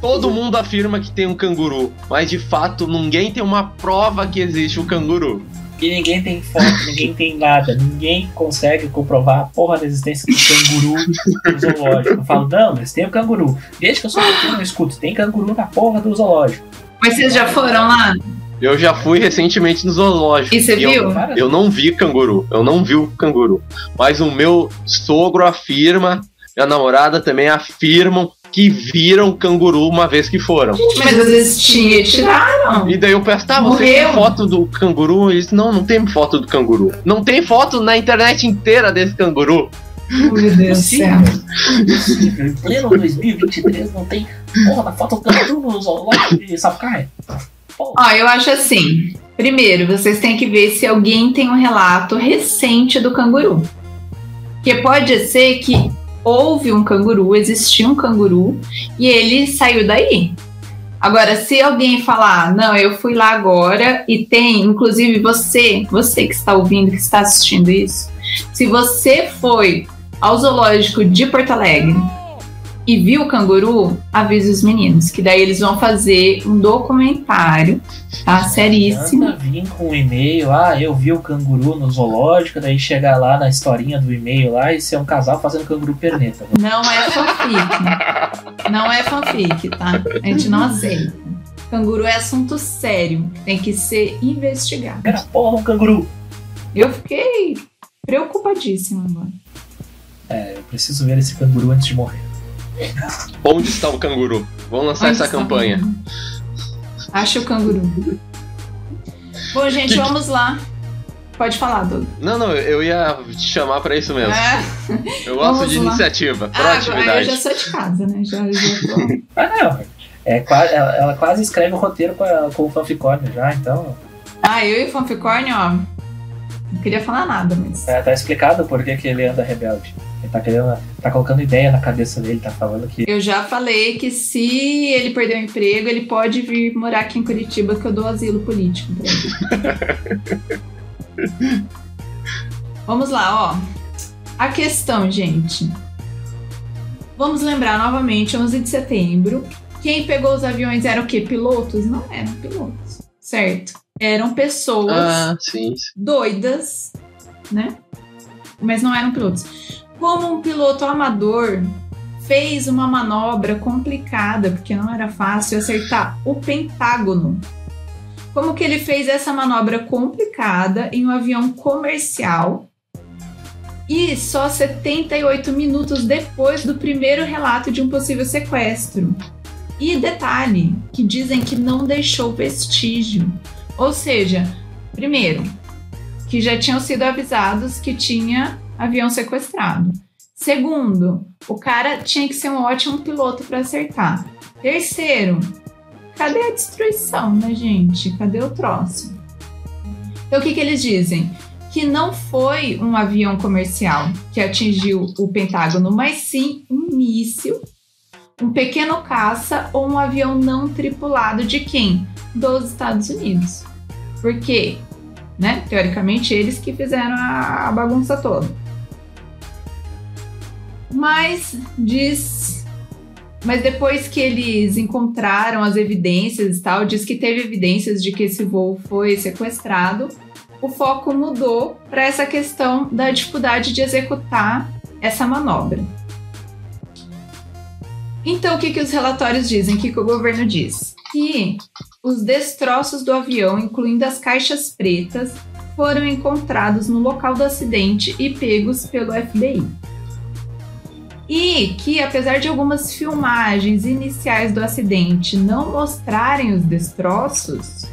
Todo mundo afirma que tem um canguru, mas de fato ninguém tem uma prova que existe um canguru. E ninguém tem foto, ninguém tem nada, ninguém consegue comprovar a porra da existência do canguru no zoológico. Eu falo, não, mas tem o canguru. Desde que eu sou pequeno, eu escuto, tem canguru na porra do zoológico. Mas vocês já foram lá? Eu já fui recentemente no zoológico. E você viu? Eu, eu não vi canguru, eu não vi o canguru. Mas o meu sogro afirma, minha namorada também afirmam que viram canguru uma vez que foram. Gente, mas às vezes tinha, tiraram. E daí eu peço, tá, você tem foto do canguru? E disse, não, não tem foto do canguru. Não tem foto na internet inteira desse canguru. Meu Deus do céu. Em pleno dois mil e vinte e três não tem porra, foto do canguru no zoológico de Sapucaia. Ó, eu acho assim. Primeiro, vocês têm que ver se alguém tem um relato recente do canguru. Porque pode ser que houve um canguru, existia um canguru e ele saiu daí. Agora, se alguém falar, não, eu fui lá agora e tem, inclusive você, você que está ouvindo, que está assistindo isso, se você foi ao zoológico de Porto Alegre e viu o canguru, avise os meninos, que daí eles vão fazer um documentário, tá? Seríssimo. Vim com um e-mail, ah, eu vi o canguru no zoológico, daí chegar lá na historinha do e-mail lá e ser um casal fazendo canguru perneta. Não é fanfic. Não é fanfic, tá? A gente não aceita. Canguru é assunto sério, tem que ser investigado. Era porra um canguru. Eu fiquei preocupadíssima agora. É, eu preciso ver esse canguru antes de morrer. Onde está o canguru? Vamos lançar Onde essa campanha. Acha o canguru. Bom, gente, que... vamos lá. Pode falar, Doug. Não, não, eu ia te chamar pra isso mesmo. É. Eu gosto vamos de lá. Iniciativa, proatividade. Ah, eu já sou de casa, né? Já, já... ah, não. É, ela, ela quase escreve o roteiro com, a, com o Fanficorn já, então. Ah, eu e o Fanficorn, ó. Não queria falar nada, mas. É, tá explicado por que que ele anda rebelde. Tá querendo, tá colocando ideia na cabeça dele, tá falando que... Eu já falei que se ele perder o emprego, ele pode vir morar aqui em Curitiba, que eu dou asilo político pra ele. Vamos lá, ó. A questão, gente. Vamos lembrar novamente, onze de setembro. Quem pegou os aviões eram o quê? Pilotos? Não eram pilotos, certo? Eram pessoas ah, sim, sim. doidas, né? Mas não eram pilotos. Como um piloto amador fez uma manobra complicada, porque não era fácil acertar o Pentágono. Como que ele fez essa manobra complicada em um avião comercial? E só setenta e oito minutos depois do primeiro relato de um possível sequestro. E detalhe, que dizem que não deixou vestígio. Ou seja, primeiro, que já tinham sido avisados que tinha avião sequestrado. Segundo, o cara tinha que ser um ótimo piloto para acertar. Terceiro, cadê a destruição, né, gente? Cadê o troço? Então, o que que eles dizem? Que não foi um avião comercial que atingiu o Pentágono, mas sim um míssil, um pequeno caça ou um avião não tripulado de quem? Dos Estados Unidos. Porque, né, teoricamente, eles que fizeram a bagunça toda. Mas diz... Mas depois que eles encontraram as evidências e tal, diz que teve evidências de que esse voo foi sequestrado, o foco mudou para essa questão da dificuldade de executar essa manobra. Então, o que que os relatórios dizem? O que que o governo diz? Que os destroços do avião, incluindo as caixas pretas, foram encontrados no local do acidente e pegos pelo F B I. E que, apesar de algumas filmagens iniciais do acidente não mostrarem os destroços,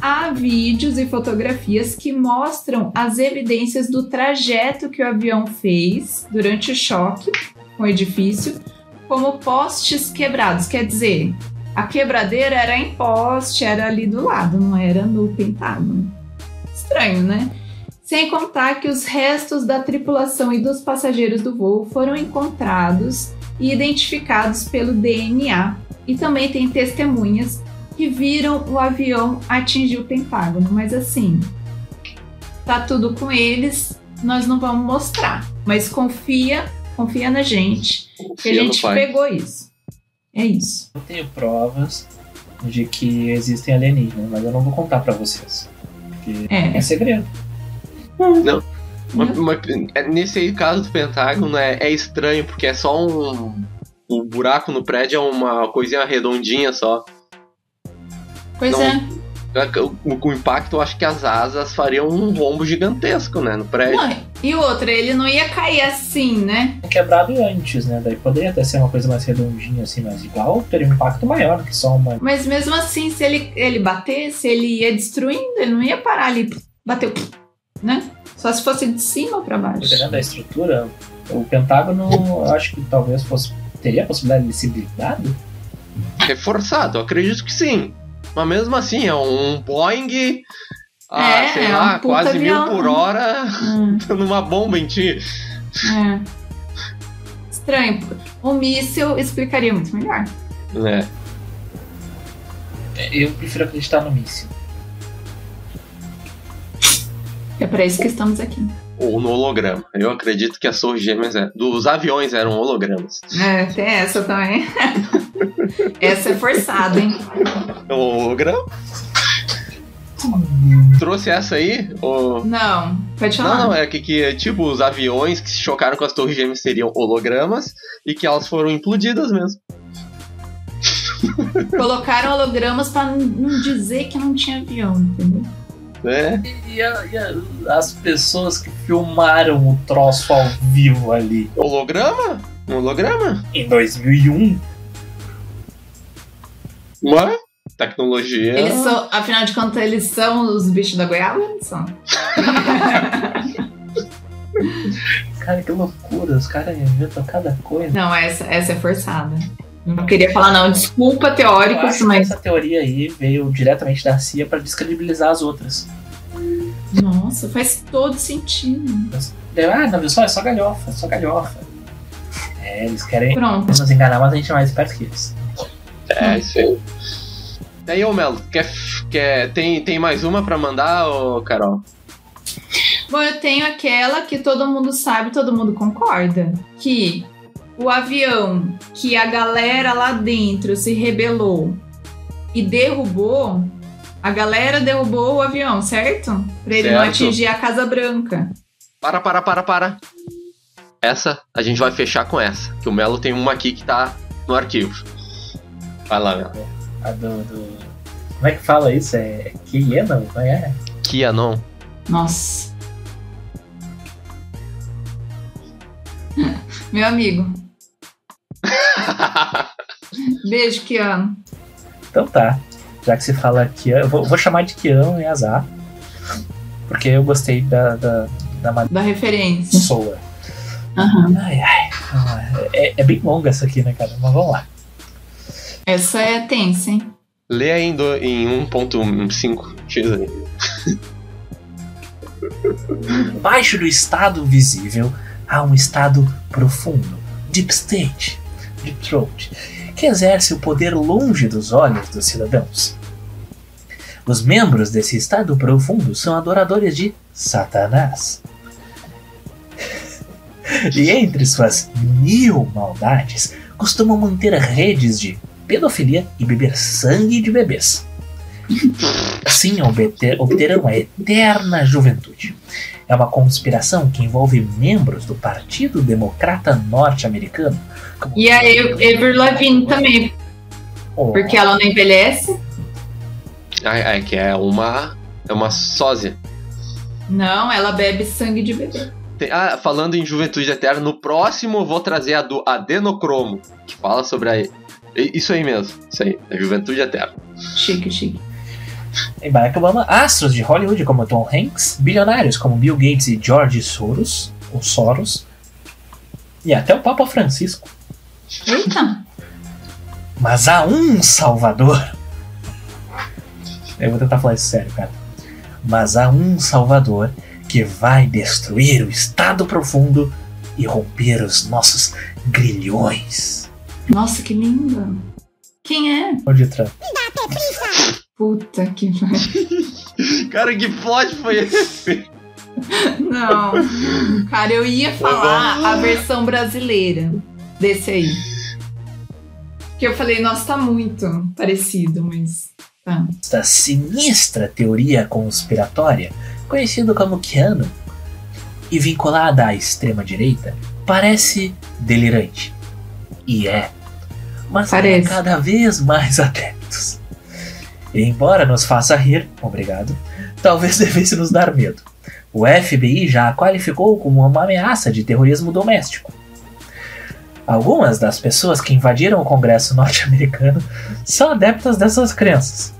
há vídeos e fotografias que mostram as evidências do trajeto que o avião fez durante o choque com o edifício, como postes quebrados. Quer dizer, a quebradeira era em poste, era ali do lado, não era no Pentágono. Estranho, né? Sem contar que os restos da tripulação e dos passageiros do voo foram encontrados e identificados pelo D N A. E também tem testemunhas que viram o avião atingir o Pentágono. Mas assim, tá tudo com eles, nós não vamos mostrar. Mas confia, confia na gente, que a gente pegou isso. É isso. Eu tenho provas de que existem alienígenas, mas eu não vou contar pra vocês. Porque é, é segredo. Não, uma, uma, nesse caso do Pentágono é, é estranho, porque é só um, um buraco no prédio, é uma coisinha redondinha só. Pois não, é. Com o impacto, eu acho que as asas fariam um rombo gigantesco, né, no prédio. Não, e outra, ele não ia cair assim, né? Quebrado antes, né, daí poderia até ser uma coisa mais redondinha assim, mas igual teria um impacto maior que só uma... Mas mesmo assim, se ele, ele batesse, ele ia destruindo, ele não ia parar ali, bateu... Né? Só se fosse de cima para baixo. Dependendo da estrutura, o Pentágono, eu acho que talvez fosse, teria a possibilidade de ser blindado? Reforçado, eu acredito que sim. Mas mesmo assim, é um Boeing a, é, sei é lá, um quase avião. mil por hora hum. numa bomba em ti. É. Estranho. Um míssil explicaria muito melhor. É. Eu prefiro acreditar no míssil. É para isso que estamos aqui. Ou no holograma. Eu acredito que as torres gêmeas é... dos aviões eram hologramas. É, tem essa também. Essa é forçada, hein? O holograma? Trouxe essa aí? Ou... Não, pode falar. Não, não, é que, que tipo, os aviões que se chocaram com as torres gêmeas seriam hologramas e que elas foram implodidas mesmo. Colocaram hologramas para não dizer que não tinha avião, entendeu? É. E, a, e a, as pessoas que filmaram o troço ao vivo ali. Holograma? Um holograma? Em dois mil e um. Uma tecnologia. Eles são, afinal de contas, eles são os bichos da goiaba? Eles são. Cara, que loucura. Os caras inventam cada coisa. Não, essa, essa é forçada. Não queria falar, não. Desculpa, teóricos, mas... Essa teoria aí veio diretamente da C I A para descredibilizar as outras. Nossa, faz todo sentido. Ah, não, pessoal, é só galhofa, é só galhofa. É, eles querem Pronto. nos enganar, mas a gente é mais esperto que eles. É, isso aí. E aí, ô Melo, quer, quer, tem, tem mais uma para mandar, ô Carol? Bom, eu tenho aquela que todo mundo sabe, todo mundo concorda, que o avião que a galera lá dentro se rebelou e derrubou, a galera derrubou o avião, certo? Pra ele certo. Não atingir a Casa Branca. Para, para, para, para. Essa, a gente vai fechar com essa, que o Melo tem uma aqui que tá no arquivo. Vai lá, Melo. A do... do... Como é que fala isso? É QAnon? Não é? QAnon. Nossa. Meu amigo. Beijo, QAnon. Então tá. Já que se fala QAnon, eu vou, vou chamar de QAnon e azar. Porque eu gostei da... Da, da, da, da referência. Soa. Uhum. Ai, ai. É, é bem longa essa aqui, né, cara? Mas vamos lá. Essa é tensa, hein? Lê ainda em um ponto cinco x aí. Abaixo do estado visível há um estado profundo, Deep State, Deep Throat, que exerce o poder longe dos olhos dos cidadãos. Os membros desse estado profundo são adoradores de Satanás. E entre suas mil maldades, costumam manter redes de pedofilia e beber sangue de bebês. Assim obterão a eterna juventude. É uma conspiração que envolve membros do Partido Democrata Norte-Americano. E a Avril Lavigne também. Oh. Porque ela não envelhece. É, é que é uma, é uma sósia. Não, ela bebe sangue de bebê. Ah, falando em juventude eterna, no próximo eu vou trazer a do Adenocromo, que fala sobre a... Isso aí mesmo, isso aí, a juventude eterna. Chique, chique. Em Barack Obama, astros de Hollywood como Tom Hanks, bilionários como Bill Gates e George Soros, ou Soros, e até o Papa Francisco. Eita! Mas há um salvador. Eu vou tentar falar isso sério, cara. Mas há um salvador que vai destruir o estado profundo e romper os nossos grilhões. Nossa, que linda. Quem é? Pode entrar. Me dá petriça. Puta que pariu. Cara, que plot foi esse? Não. Cara, eu ia falar a versão brasileira desse aí. Que eu falei, nossa, tá muito parecido, mas... Tá. Esta sinistra teoria conspiratória, conhecida como QAnon, e vinculada à extrema-direita, parece delirante. E é. Mas tem cada vez mais adeptos. E embora nos faça rir, obrigado, talvez devesse nos dar medo. O F B I já a qualificou como uma ameaça de terrorismo doméstico. Algumas das pessoas que invadiram o Congresso norte-americano são adeptas dessas crenças.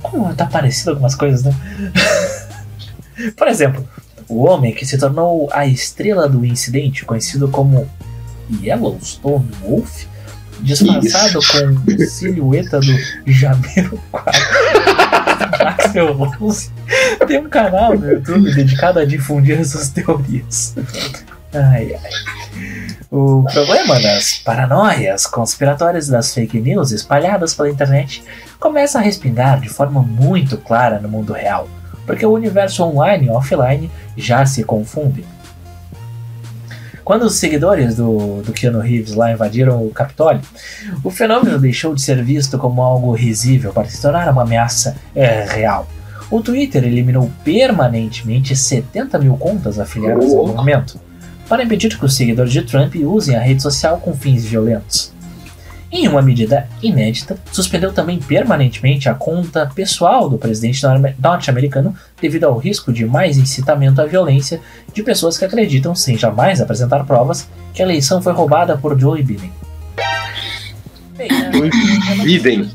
Como tá parecido algumas coisas, né? Por exemplo, o homem que se tornou a estrela do incidente, conhecido como Yellowstone Wolf, disfarçado isso. Com silhueta do Janeiro quatro, Axel onze, tem um canal no YouTube dedicado a difundir essas teorias. Ai, ai. O problema das paranoias conspiratórias e das fake news espalhadas pela internet começa a respingar de forma muito clara no mundo real, porque o universo online e offline já se confundem. Quando os seguidores do, do Keanu Reeves lá invadiram o Capitólio, o fenômeno deixou de ser visto como algo risível para se tornar uma ameaça é, real. O Twitter eliminou permanentemente setenta mil contas afiliadas ao movimento, para impedir que os seguidores de Trump usem a rede social com fins violentos. Em uma medida inédita, suspendeu também permanentemente a conta pessoal do presidente norte-americano devido ao risco de mais incitamento à violência de pessoas que acreditam, sem jamais apresentar provas, que a eleição foi roubada por Joe Biden. Biden.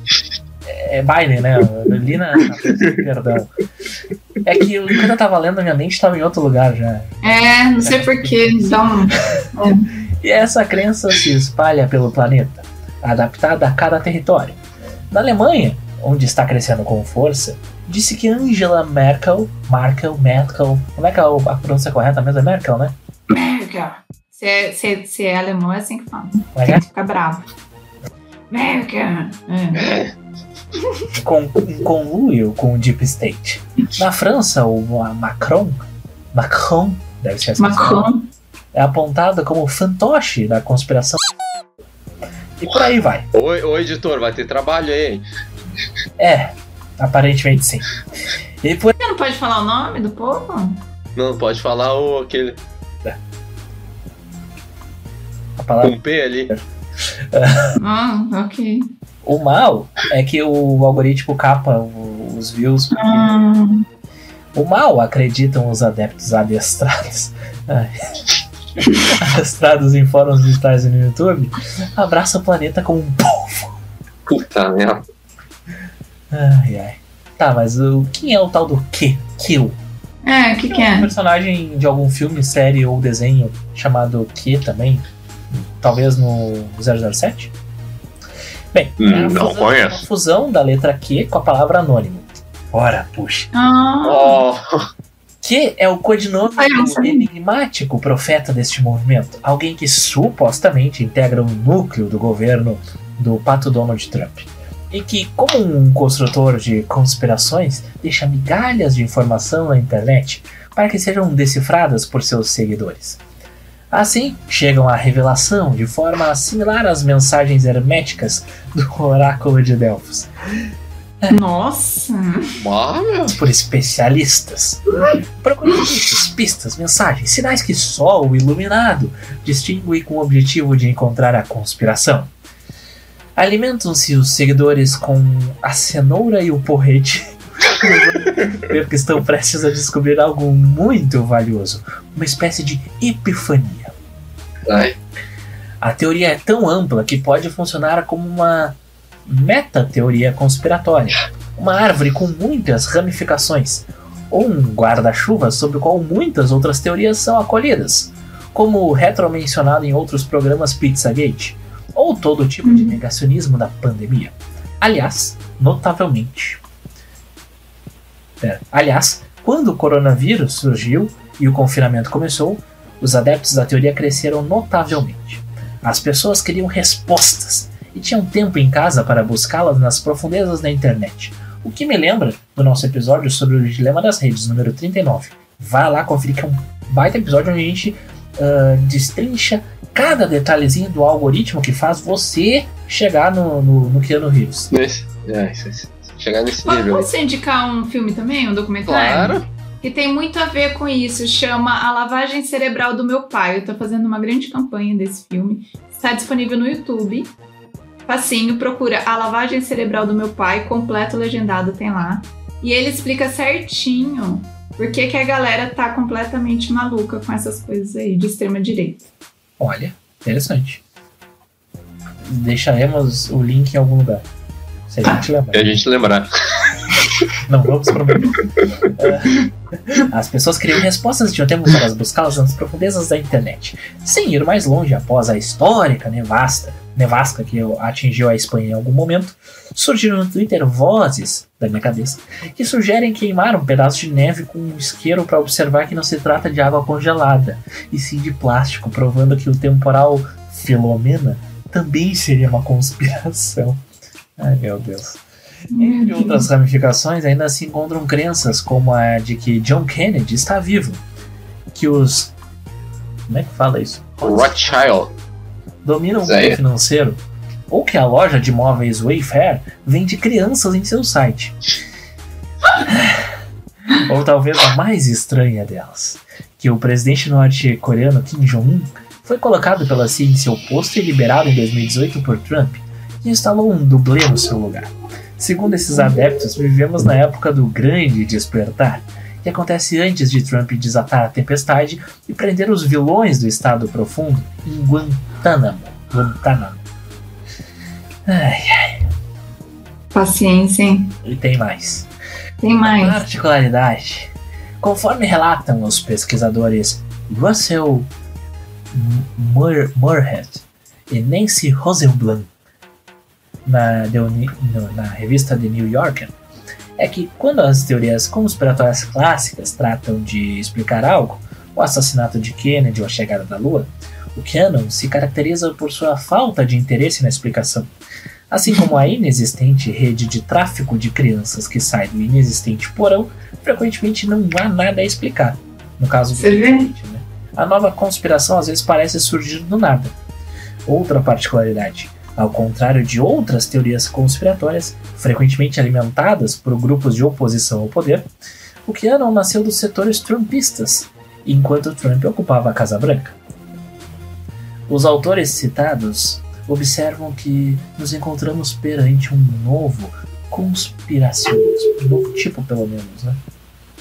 É Biden, né? Lina, perdão. É que eu, quando eu tava lendo, minha mente estava em outro lugar já. É, não sei porquê. Então... E essa crença se espalha pelo planeta, adaptada a cada território. Na Alemanha, onde está crescendo com força, disse que Angela Merkel, Merkel, Merkel, como é que é a pronúncia correta mesmo? É Merkel, né? Merkel. Se é, se, se é alemão, é assim que fala. É? Tem que ficar bravo. Merkel. É. Em conluio com o Deep State. Na França, o Macron Macron, deve ser assim. Macron. É apontada como o fantoche da conspiração. E por aí vai. Oi, oi, editor, vai ter trabalho aí, hein? É, aparentemente sim. E por... Você não pode falar o nome do povo? Não, pode falar o aquele... É. A palavra... Um P ali. Ah, ok. O mal é que o algoritmo capa os views. Porque... Ah. O mal, acreditam os adeptos adestrados. Ai. Adestrados em fóruns digitais e no YouTube, abraça o planeta como um povo. Puta merda. Ai, ai. Tá, mas o, quem é o tal do Q? Q? É, o que, que, que é? É um personagem de algum filme, série ou desenho chamado Q também. Talvez no zero zero sete? Bem, hum, é não fusão, é uma fusão da letra Q com a palavra anônimo. Ora, puxa. Ah. Oh. Que é o codinome do enigmático profeta deste movimento, alguém que supostamente integra o núcleo do governo do pato Donald Trump, e que, como um construtor de conspirações, deixa migalhas de informação na internet para que sejam decifradas por seus seguidores. Assim, chegam à revelação de forma similar às mensagens herméticas do Oráculo de Delfos. Nossa! Por especialistas. Procurando pistas, pistas, mensagens, sinais que só o iluminado distingue com o objetivo de encontrar a conspiração. Alimentam-se os seguidores com a cenoura e o porrete, porque estão prestes a descobrir algo muito valioso, uma espécie de epifania. Ai. A teoria é tão ampla que pode funcionar como uma meta-teoria conspiratória, uma árvore com muitas ramificações, ou um guarda-chuva sobre o qual muitas outras teorias são acolhidas, como o retromencionado em outros programas Pizzagate, ou todo tipo de negacionismo da pandemia. Aliás, notavelmente. É, aliás, quando o coronavírus surgiu e o confinamento começou, os adeptos da teoria cresceram notavelmente. As pessoas queriam respostas e tinham tempo em casa para buscá-las nas profundezas da internet, o que me lembra do nosso episódio sobre o Dilema das Redes, número trinta e nove. Vai lá conferir que é um baita episódio onde a gente uh, destrincha cada detalhezinho do algoritmo que faz você chegar no, no, no Keanu Reeves. Nesse, é, nesse, chegar nesse nível. Pode você indicar um filme também, um documentário? Claro. Que tem muito a ver com isso, chama A Lavagem Cerebral do Meu Pai. Eu tô fazendo uma grande campanha desse filme. Está disponível no YouTube. Facinho, procura A Lavagem Cerebral do Meu Pai, completo legendado tem lá. E ele explica certinho por que que a galera tá completamente maluca com essas coisas aí de extrema direita. Olha, interessante. Deixaremos o link em algum lugar. Se a gente lembrar. Se a gente lembrar. Não vamos prometer. As pessoas queriam respostas e tinham tempo para buscá-las nas profundezas da internet, sem ir mais longe. Após a histórica nevasta, nevasca que atingiu a Espanha em algum momento, surgiram no Twitter vozes da minha cabeça que sugerem queimar um pedaço de neve com um isqueiro para observar que não se trata de água congelada, e sim de plástico, provando que o temporal Filomena também seria uma conspiração. Ai, meu Deus. Entre outras ramificações, ainda se encontram crenças como a de que John Kennedy está vivo, que os... como é que fala isso? Rothschild dominam o mundo financeiro, ou que a loja de móveis Wayfair vende crianças em seu site. Ou talvez a mais estranha delas, que o presidente norte-coreano Kim Jong-un foi colocado pela C I A em seu posto e liberado em dois mil e dezoito por Trump, que instalou um dublê no seu lugar. Segundo esses adeptos, vivemos na época do grande despertar, que acontece antes de Trump desatar a tempestade e prender os vilões do Estado Profundo em Guantánamo. Guantánamo. Ai, ai. Paciência, hein? E tem mais. Tem mais. Uma particularidade. Conforme relatam os pesquisadores Russell Moorhead e Nancy Rosenblatt, Na, na revista The New Yorker, é que quando as teorias conspiratórias clássicas tratam de explicar algo, o assassinato de Kennedy ou a chegada da Lua, o QAnon se caracteriza por sua falta de interesse na explicação, assim como a inexistente rede de tráfico de crianças que sai do inexistente porão. Frequentemente não há nada a explicar, no caso do Pizzagate, né? A nova conspiração às vezes parece surgir do nada. Outra particularidade, ao contrário de outras teorias conspiratórias, frequentemente alimentadas por grupos de oposição ao poder, o QAnon nasceu dos setores trumpistas, enquanto Trump ocupava a Casa Branca. Os autores citados observam que nos encontramos perante um novo conspiracionismo, um novo tipo pelo menos, né?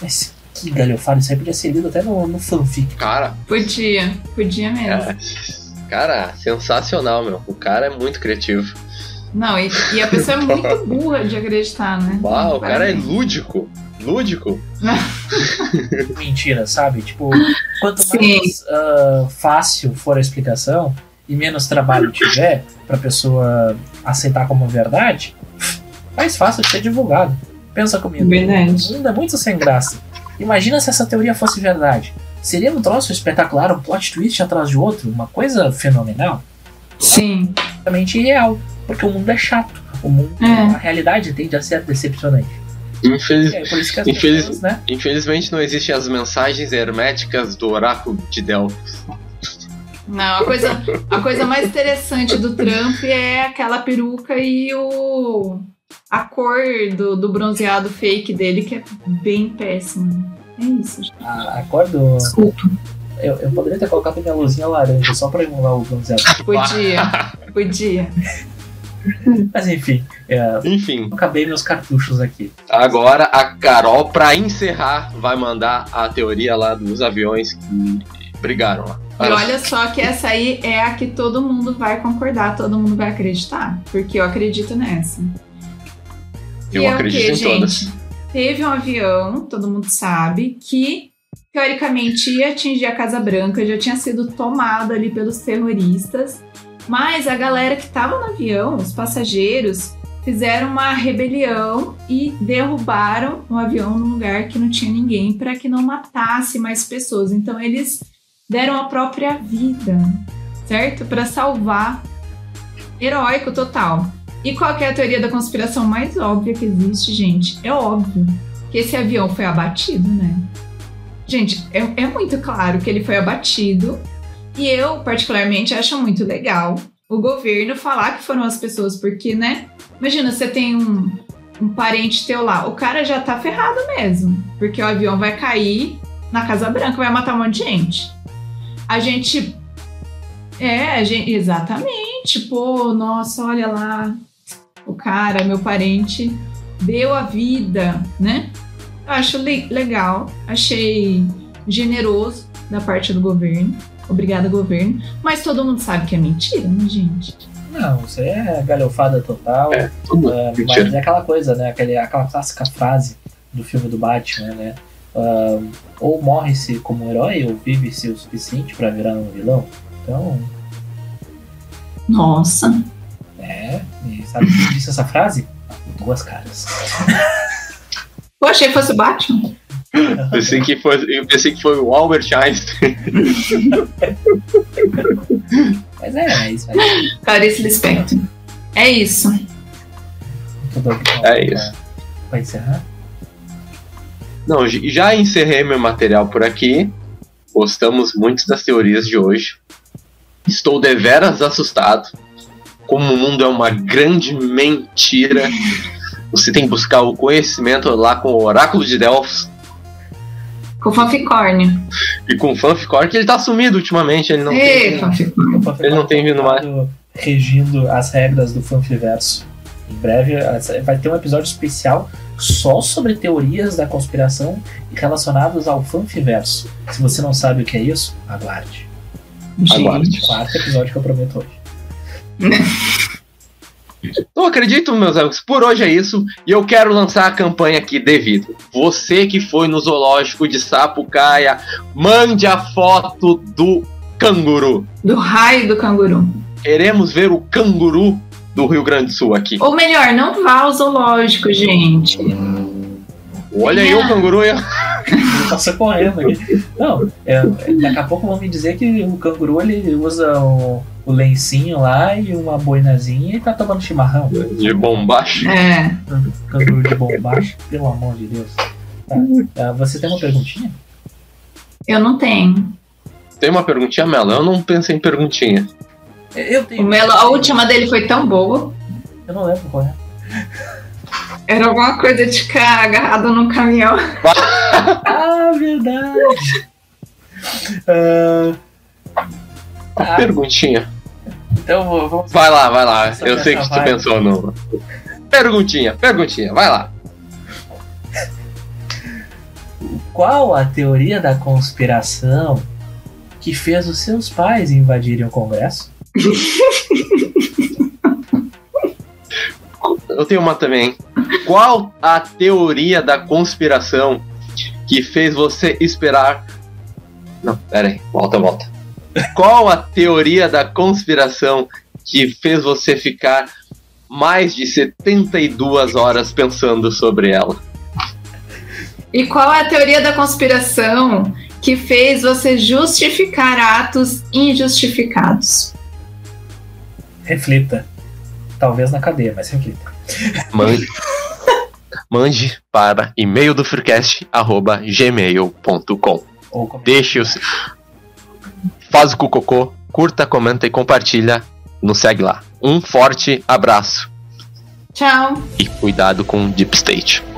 Mas que galhofado, isso aí podia ser lido até no, no fanfic. Cara, podia, podia mesmo. Cara, cara, sensacional, meu. O cara é muito criativo. Não, e, e a pessoa é muito burra de acreditar, né? Uau, o cara é lúdico. Lúdico? Mentira, sabe? Tipo, quanto mais uh, fácil for a explicação e menos trabalho tiver pra pessoa aceitar como verdade, mais fácil de ser divulgado. Pensa comigo. Verdade. Ainda é muito sem graça. Imagina se essa teoria fosse verdade. Seria um troço espetacular, um plot twist atrás de outro, uma coisa fenomenal. Sim. Completamente irreal, porque o mundo é chato. O mundo, é. A realidade tende a ser decepcionante. Infeliz... É, por isso que as Infeliz... pessoas, né? Infelizmente não existem as mensagens herméticas do Oráculo de Delfos. Não, a coisa, a coisa mais interessante do Trump é aquela peruca e o a cor do, do bronzeado fake dele, que é bem péssima. É isso. A, a cor do... Desculpa. Eu, eu poderia ter colocado minha luzinha laranja só pra emular o bronzeado. Podia, podia. Mas enfim, é, enfim, acabei meus cartuchos aqui. Agora a Carol, pra encerrar, vai mandar a teoria lá dos aviões que brigaram lá. E olha só que essa aí é a que todo mundo vai concordar, todo mundo vai acreditar, porque eu acredito nessa. Eu e acredito é o quê, em gente? Todas. Teve um avião, todo mundo sabe, que teoricamente ia atingir a Casa Branca, já tinha sido tomado ali pelos terroristas. Mas a galera que estava no avião, os passageiros, fizeram uma rebelião e derrubaram o avião num lugar que não tinha ninguém para que não matasse mais pessoas. Então eles deram a própria vida, certo? Para salvar. Heróico total. E qual que é a teoria da conspiração mais óbvia que existe, gente? É óbvio que esse avião foi abatido, né? Gente, é, é muito claro que ele foi abatido. E eu, particularmente, acho muito legal o governo falar que foram as pessoas, porque, né? Imagina, você tem um, um parente teu lá, o cara já tá ferrado mesmo, porque o avião vai cair na Casa Branca, vai matar um monte de gente. A gente... É, a gente... exatamente. Pô, nossa, olha lá, o cara, meu parente, deu a vida, né? Eu acho le- legal, achei generoso da parte do governo. Obrigada, governo. Mas todo mundo sabe que é mentira, né, gente? Não, isso aí é galhofada total. É, tudo uh, mas é aquela coisa, né? Aquela, aquela clássica frase do filme do Batman, né? Uh, ou morre-se como um herói, ou vive-se o suficiente pra virar um vilão. Então... Nossa! É, e sabe quem disse essa frase? Duas caras. Pô, achei que fosse o Batman. Eu pensei, que foi, eu pensei que foi o Albert Einstein. Mas é, é isso aí. Clarice Lispector. É isso. É isso. Vai encerrar? Não, já encerrei meu material por aqui. Gostamos muito das teorias de hoje. Estou deveras assustado. Como o mundo é uma grande mentira, você tem que buscar o conhecimento lá com o Oráculo de Delfos. Com o Fanficorn. E com o Fanficorn, que ele tá sumido ultimamente. Ele não, Ei, tem, ele não tem vindo mais. Regindo as regras do Fanfiverso. Em breve vai ter um episódio especial só sobre teorias da conspiração relacionadas ao Fanfiverso. Se você não sabe o que é isso, aguarde. Gente. Aguarde. Quarto episódio que eu prometo hoje. Não acredito, meus amigos, por hoje é isso. E eu quero lançar a campanha aqui devido. Você que foi no zoológico de Sapucaia, mande a foto do canguru. Do raio do canguru. Queremos ver o canguru do Rio Grande do Sul aqui. Ou melhor, não vá ao zoológico, gente. Olha é. aí o canguru. Eu... Passou correndo aqui. Não, é, daqui a pouco vão me dizer que o canguru ele usa o... o lencinho lá e uma boinazinha e tá tomando chimarrão. De bombacha. É. Canguru de bombacha, pelo amor de Deus. Tá. Você tem uma perguntinha? Eu não tenho. Tem uma perguntinha, Melo? Eu não pensei em perguntinha. Eu tenho. O Melo, a última dele foi tão boa. Eu não lembro qual é. Era alguma coisa de cara agarrado num caminhão. Ah, verdade. uh, tá. Perguntinha. Então vou, vamos. Vai lá, vai lá. Só eu sei que tu pensou no. Perguntinha, perguntinha, vai lá. Qual a teoria da conspiração que fez os seus pais invadirem o Congresso? Eu tenho uma também. Qual a teoria da conspiração que fez você esperar... Não, pera aí. Volta, volta. Qual a teoria da conspiração que fez você ficar mais de setenta e duas horas pensando sobre ela? E qual é a teoria da conspiração que fez você justificar atos injustificados? Reflita. Talvez na cadeia, mas reflita. Mande, mande para e-mail do Freecast, arroba gmail ponto com. Deixe os... Faz o cucocô, curta, comenta e compartilha. Nos segue lá. Um forte abraço. Tchau. E cuidado com o Deep State.